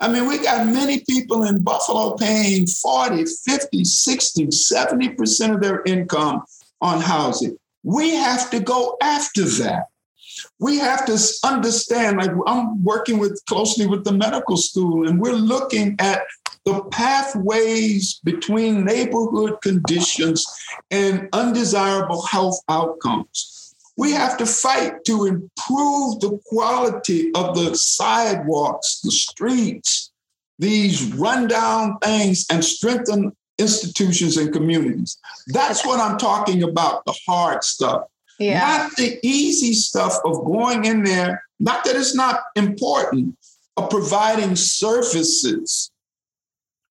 I mean, we got many people in Buffalo paying 40, 50, 60, 70% of their income on housing. We have to go after that. We have to understand, like I'm working closely with the medical school, and we're looking at the pathways between neighborhood conditions and undesirable health outcomes. We have to fight to improve the quality of the sidewalks, the streets, these rundown things, and strengthen institutions and communities. That's what I'm talking about, the hard stuff. Yeah. Not the easy stuff of going in there, not that it's not important, of providing services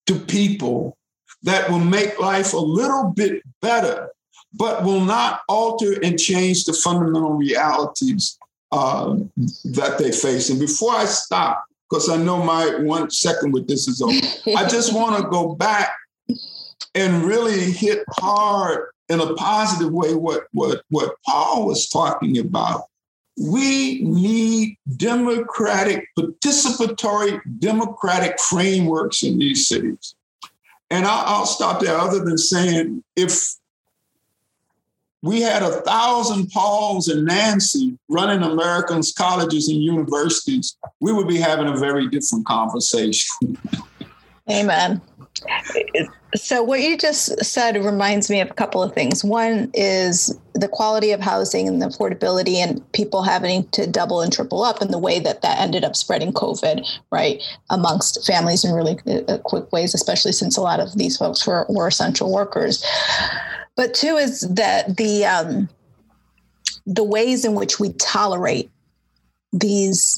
to people that will make life a little bit better, but will not alter and change the fundamental realities that they face. And before I stop, because I know my 1 second with this is over, I just want to go back and really hit hard in a positive way what Paul was talking about. We need democratic, participatory, democratic frameworks in these cities. And I'll stop there other than saying, if we had 1,000 Pauls and Nancy running Americans' colleges and universities, we would be having a very different conversation. Amen. So what you just said reminds me of a couple of things. One is the quality of housing and the affordability and people having to double and triple up, and the way that that ended up spreading COVID, right, amongst families in really quick ways, especially since a lot of these folks were essential workers. But two is that the ways in which we tolerate these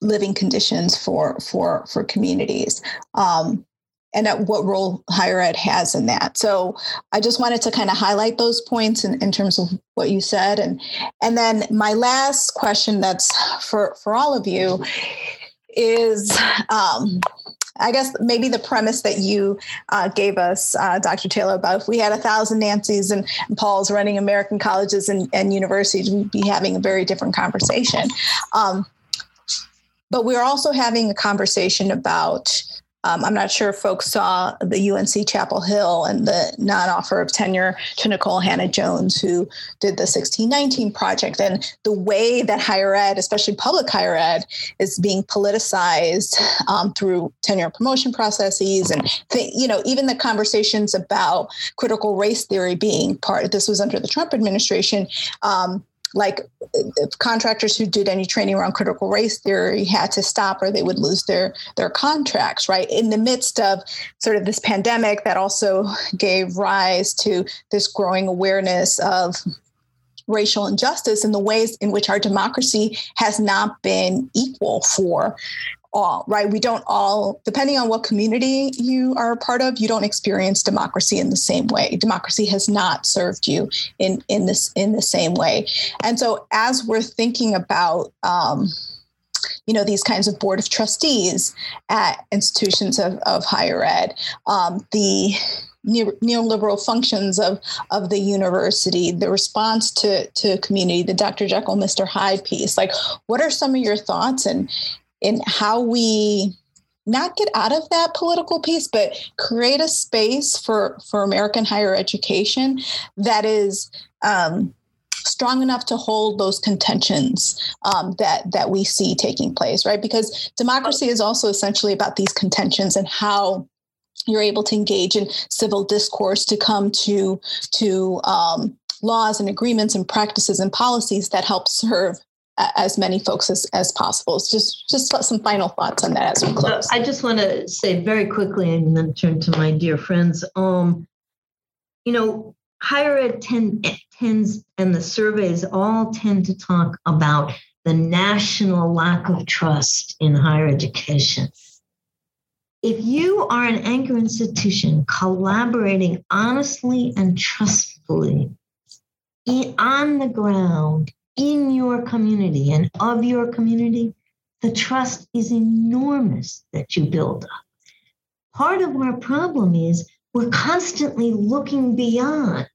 living conditions for communities, and at what role higher ed has in that. So I just wanted to kind of highlight those points in terms of what you said. And then my last question that's for all of you is, I guess maybe the premise that you gave us, Dr. Taylor, about if we had 1,000 Nancys and Pauls running American colleges and universities, we'd be having a very different conversation. But we're also having a conversation about, I'm not sure if folks saw the UNC Chapel Hill and the non-offer of tenure to Nicole Hannah-Jones, who did the 1619 Project, and the way that higher ed, especially public higher ed, is being politicized through tenure promotion processes, and even the conversations about critical race theory being part of this was under the Trump administration. Like contractors who did any training around critical race theory had to stop or they would lose their contracts, right? In the midst of sort of this pandemic that also gave rise to this growing awareness of racial injustice and the ways in which our democracy has not been equal for all, right? We don't all, depending on what community you are a part of, you don't experience democracy in the same way. Democracy has not served you in the same way. And so as we're thinking about, these kinds of board of trustees at institutions of higher ed, the neoliberal functions of the university, the response to community, the Dr. Jekyll, Mr. Hyde piece, like what are some of your thoughts in how we not get out of that political piece, but create a space for American higher education that is strong enough to hold those contentions that we see taking place, right? Because democracy is also essentially about these contentions and how you're able to engage in civil discourse to come to laws and agreements and practices and policies that help serve as many folks as possible. It's just some final thoughts on that as we close. I just want to say very quickly and then turn to my dear friends. Higher ed tends, and the surveys all tend to talk about the national lack of trust in higher education. If you are an anchor institution collaborating honestly and trustfully on the ground, in your community and of your community, the trust is enormous that you build up. Part of our problem is we're constantly looking beyond.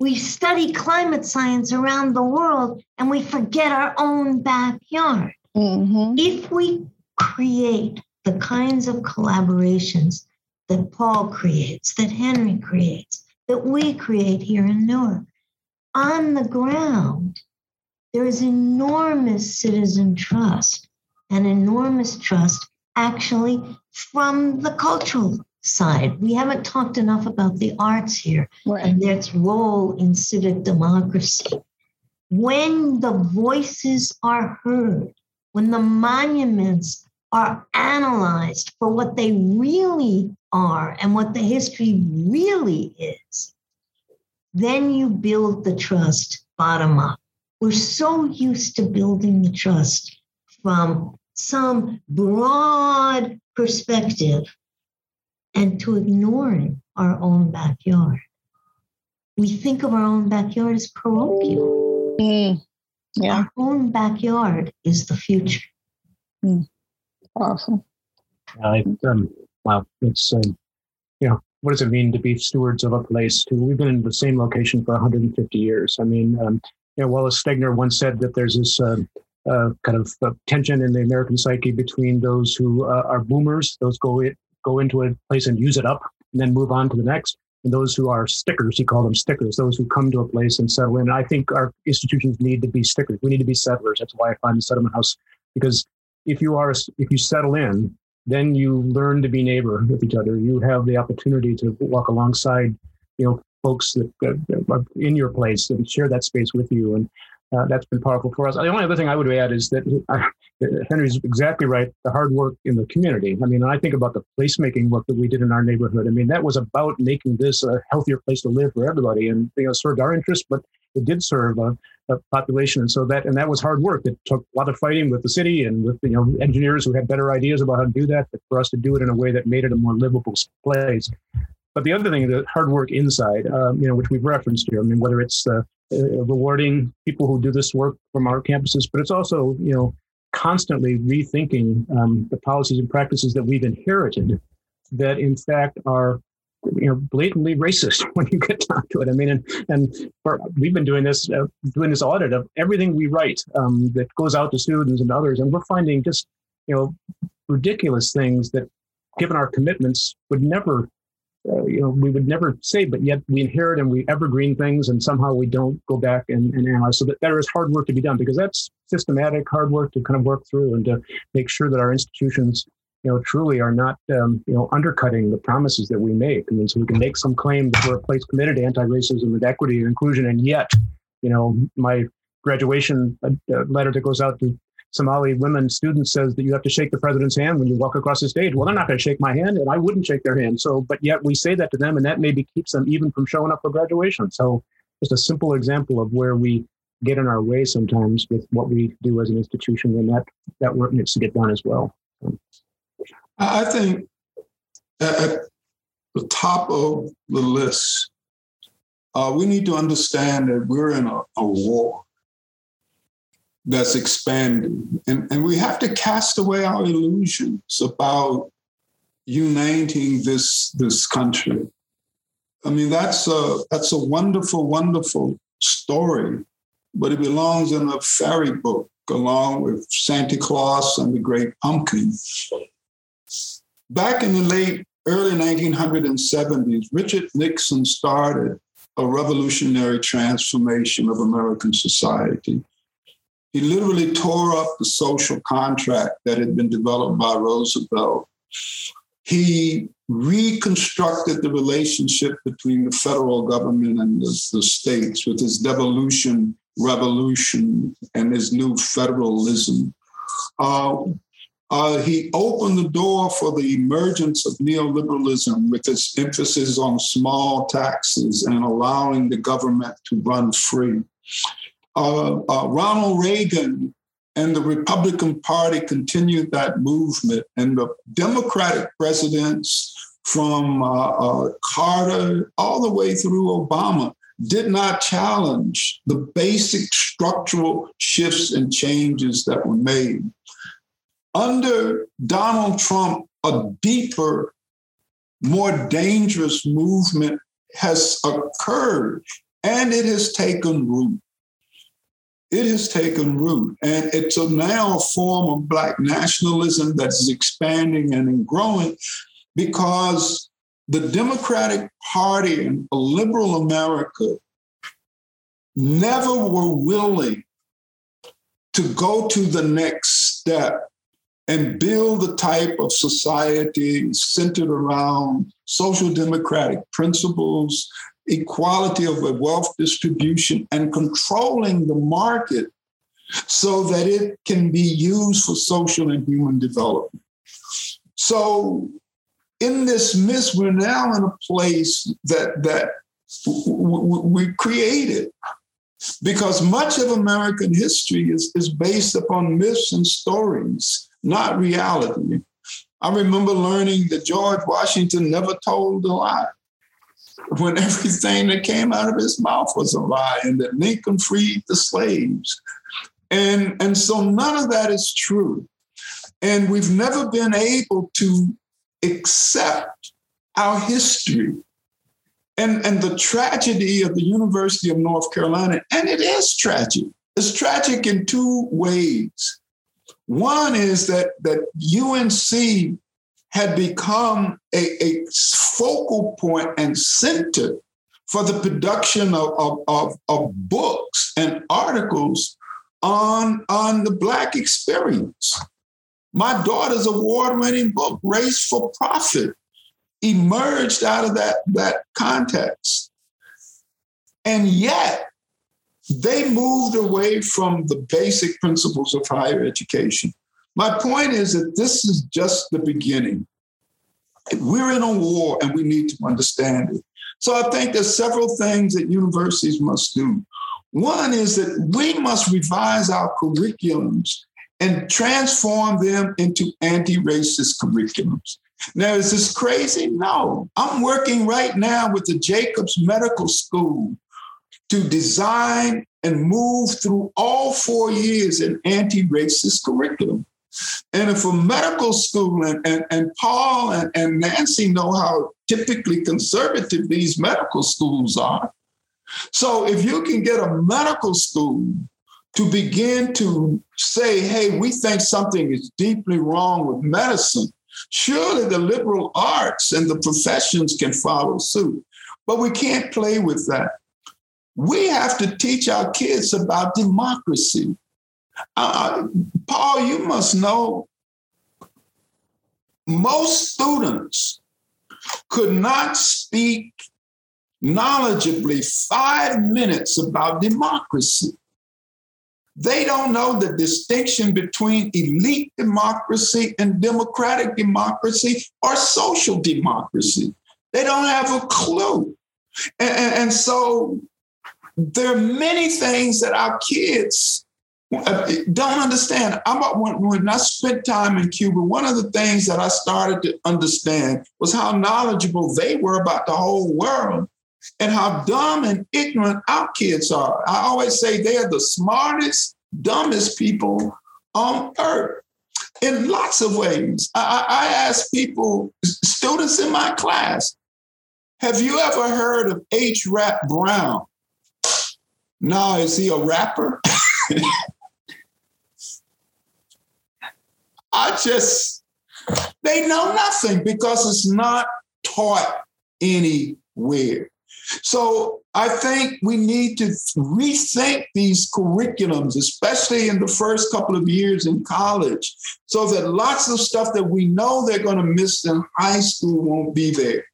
We study climate science around the world and we forget our own backyard. Mm-hmm. If we create the kinds of collaborations that Paul creates, that Henry creates, that we create here in Newark, on the ground, there is enormous citizen trust and enormous trust actually from the cultural side. We haven't talked enough about the arts here and their role in civic democracy. When the voices are heard, when the monuments are analyzed for what they really are and what the history really is, then you build the trust bottom up. We're so used to building the trust from some broad perspective and to ignoring our own backyard. We think of our own backyard as parochial. Our own backyard is the future. Powerful. What does it mean to be stewards of a place? We've been in the same location for 150 years. Wallace Stegner once said that there's this kind of tension in the American psyche between those who are boomers, those go into a place and use it up and then move on to the next, and those who are stickers, he called them stickers, those who come to a place and settle in. And I think our institutions need to be stickers. We need to be settlers. That's why I find the settlement house, because if you settle in, then you learn to be neighbor with each other. You have the opportunity to walk alongside, folks that are in your place and share that space with you. And that's been powerful for us. The only other thing I would add is that Henry's exactly right, the hard work in the community. I mean, I think about the placemaking work that we did in our neighborhood. I mean, that was about making this a healthier place to live for everybody, and served our interests, but it did serve a population. And so that was hard work. It took a lot of fighting with the city and with engineers who had better ideas about how to do that, but for us to do it in a way that made it a more livable place. But the other thing, the hard work inside, which we've referenced here, I mean, whether it's rewarding people who do this work from our campuses, but it's also, constantly rethinking the policies and practices that we've inherited that, in fact, are blatantly racist when you get down to it. I mean, and we've been doing this audit of everything we write that goes out to students and others, and we're finding just ridiculous things that, given our commitments, would never. We would never say, but yet we inherit and we evergreen things, and somehow we don't go back and analyze. So that there is hard work to be done, because that's systematic hard work to kind of work through and to make sure that our institutions, truly are not, undercutting the promises that we make. I mean, so we can make some claim that we're a place committed to anti-racism and equity and inclusion, and yet, my graduation letter that goes out to Somali women students says that you have to shake the president's hand when you walk across the stage. Well, they're not going to shake my hand, and I wouldn't shake their hand. So, but yet we say that to them, and that maybe keeps them even from showing up for graduation. So just a simple example of where we get in our way sometimes with what we do as an institution, and that work needs to get done as well. I think at the top of the list, we need to understand that we're in a war that's expanding. And we have to cast away our illusions about uniting this country. I mean, that's a wonderful, wonderful story, but it belongs in a fairy book along with Santa Claus and the Great Pumpkin. Back in the early 1970s, Richard Nixon started a revolutionary transformation of American society. He literally tore up the social contract that had been developed by Roosevelt. He reconstructed the relationship between the federal government and the states with his devolution revolution and his new federalism. He opened the door for the emergence of neoliberalism with its emphasis on small taxes and allowing the government to run free. Ronald Reagan and the Republican Party continued that movement, and the Democratic presidents from Carter all the way through Obama did not challenge the basic structural shifts and changes that were made. Under Donald Trump, a deeper, more dangerous movement has occurred, and it has taken root. It has taken root, and it's now a form of Black nationalism that's expanding and growing, because the Democratic Party and a liberal America never were willing to go to the next step and build the type of society centered around social democratic principles, equality of wealth distribution, and controlling the market so that it can be used for social and human development. So in this midst, we're now in a place that we created, because much of American history is based upon myths and stories, not reality. I remember learning that George Washington never told a lie, when everything that came out of his mouth was a lie, and that Lincoln freed the slaves. And so none of that is true. And we've never been able to accept our history. And the tragedy of the University of North Carolina, and it is tragic. It's tragic in two ways. One is that UNC had become a focal point and center for the production of books and articles on the Black experience. My daughter's award-winning book, Race for Profit, emerged out of that context. And yet they moved away from the basic principles of higher education. My point is that this is just the beginning. We're in a war and we need to understand it. So I think there's several things that universities must do. One is that we must revise our curriculums and transform them into anti-racist curriculums. Now, is this crazy? No. I'm working right now with the Jacobs Medical School to design and move through all 4 years an anti-racist curriculum. And if a medical school and Paul and Nancy know how typically conservative these medical schools are. So if you can get a medical school to begin to say, hey, we think something is deeply wrong with medicine, surely the liberal arts and the professions can follow suit. But we can't play with that. We have to teach our kids about democracy. Paul, you must know most students could not speak knowledgeably 5 minutes about democracy. They don't know the distinction between elite democracy and democratic democracy or social democracy. They don't have a clue. And so there are many things that our kids don't understand. When I spent time in Cuba, one of the things that I started to understand was how knowledgeable they were about the whole world and how dumb and ignorant our kids are. I always say they are the smartest, dumbest people on earth in lots of ways. I ask people, students in my class, have you ever heard of H. Rap Brown? No, is he a rapper? They know nothing because it's not taught anywhere. So I think we need to rethink these curriculums, especially in the first couple of years in college, so that lots of stuff that we know they're going to miss in high school won't be there.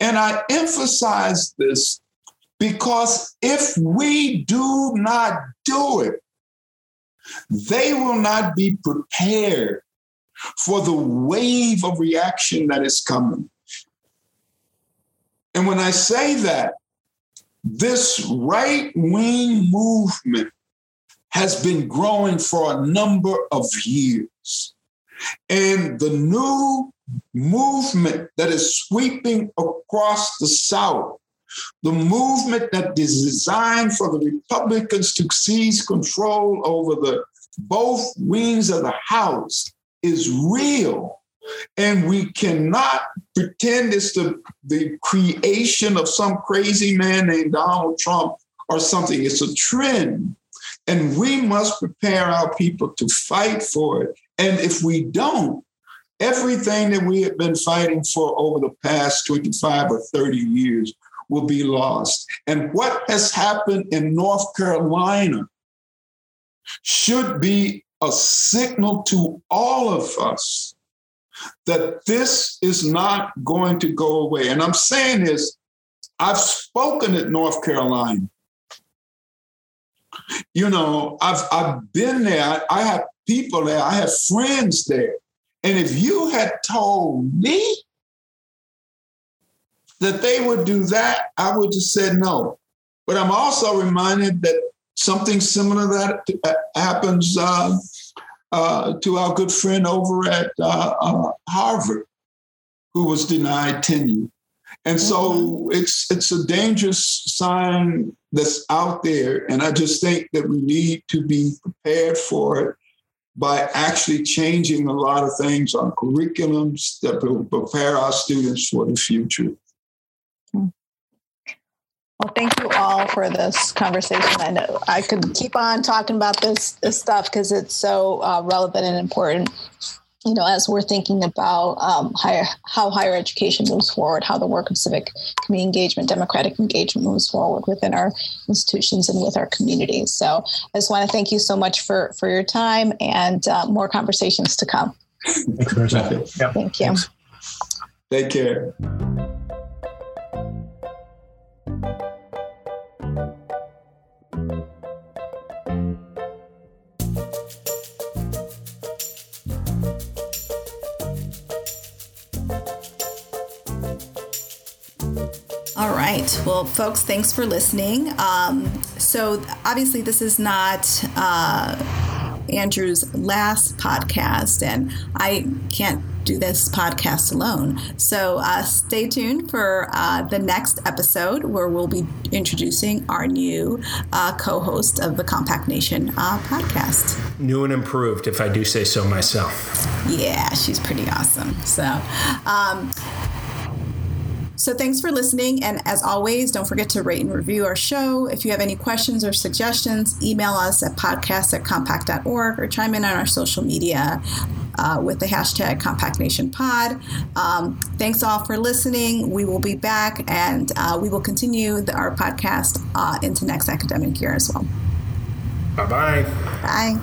And I emphasize this because if we do not do it, they will not be prepared for the wave of reaction that is coming. And when I say that, this right-wing movement has been growing for a number of years. And the new movement that is sweeping across the South, the movement that is designed for the Republicans to seize control over both wings of the House, is real. And we cannot pretend it's the creation of some crazy man named Donald Trump or something. It's a trend. And we must prepare our people to fight for it. And if we don't, everything that we have been fighting for over the past 25 or 30 years will be lost. And what has happened in North Carolina should be a signal to all of us that this is not going to go away. And I'm saying this, I've spoken at North Carolina. You know, I've been there. I have people there. I have friends there. And if you had told me that they would do that, I would just say no. But I'm also reminded that something similar that happens to our good friend over at Harvard, who was denied tenure. And so it's a dangerous sign that's out there. And I just think that we need to be prepared for it by actually changing a lot of things on curriculums that will prepare our students for the future. Well, thank you all for this conversation. I know I could keep on talking about this stuff because it's so relevant and important, you know, as we're thinking about how higher education moves forward, how the work of civic community engagement, democratic engagement moves forward within our institutions and with our communities. So I just want to thank you so much for your time and more conversations to come. Thank you. Thanks. Take care. Thank you. All right. Well, folks, thanks for listening. So obviously this is not Andrew's last podcast, and I can't do this podcast alone. So stay tuned for the next episode, where we'll be introducing our new co-host of the Compact Nation podcast. New and improved, if I do say so myself. Yeah, she's pretty awesome. So thanks for listening. And as always, don't forget to rate and review our show. If you have any questions or suggestions, email us at podcast@compact.org or chime in on our social media with the hashtag CompactNationPod. Thanks all for listening. We will be back, and we will continue our podcast into next academic year as well. Bye-bye. Bye.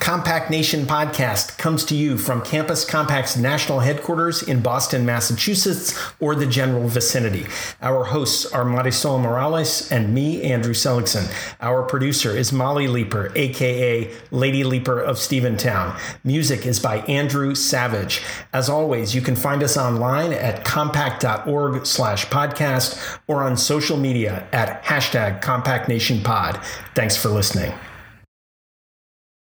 Compact Nation podcast comes to you from Campus Compact's national headquarters in Boston, Massachusetts, or the general vicinity. Our hosts are Marisol Morales and me, Andrew Seligson. Our producer is Molly Leaper, a.k.a. Lady Leaper of Steventown. Music is by Andrew Savage. As always, you can find us online at compact.org/podcast or on social media at #CompactNationPod. Thanks for listening.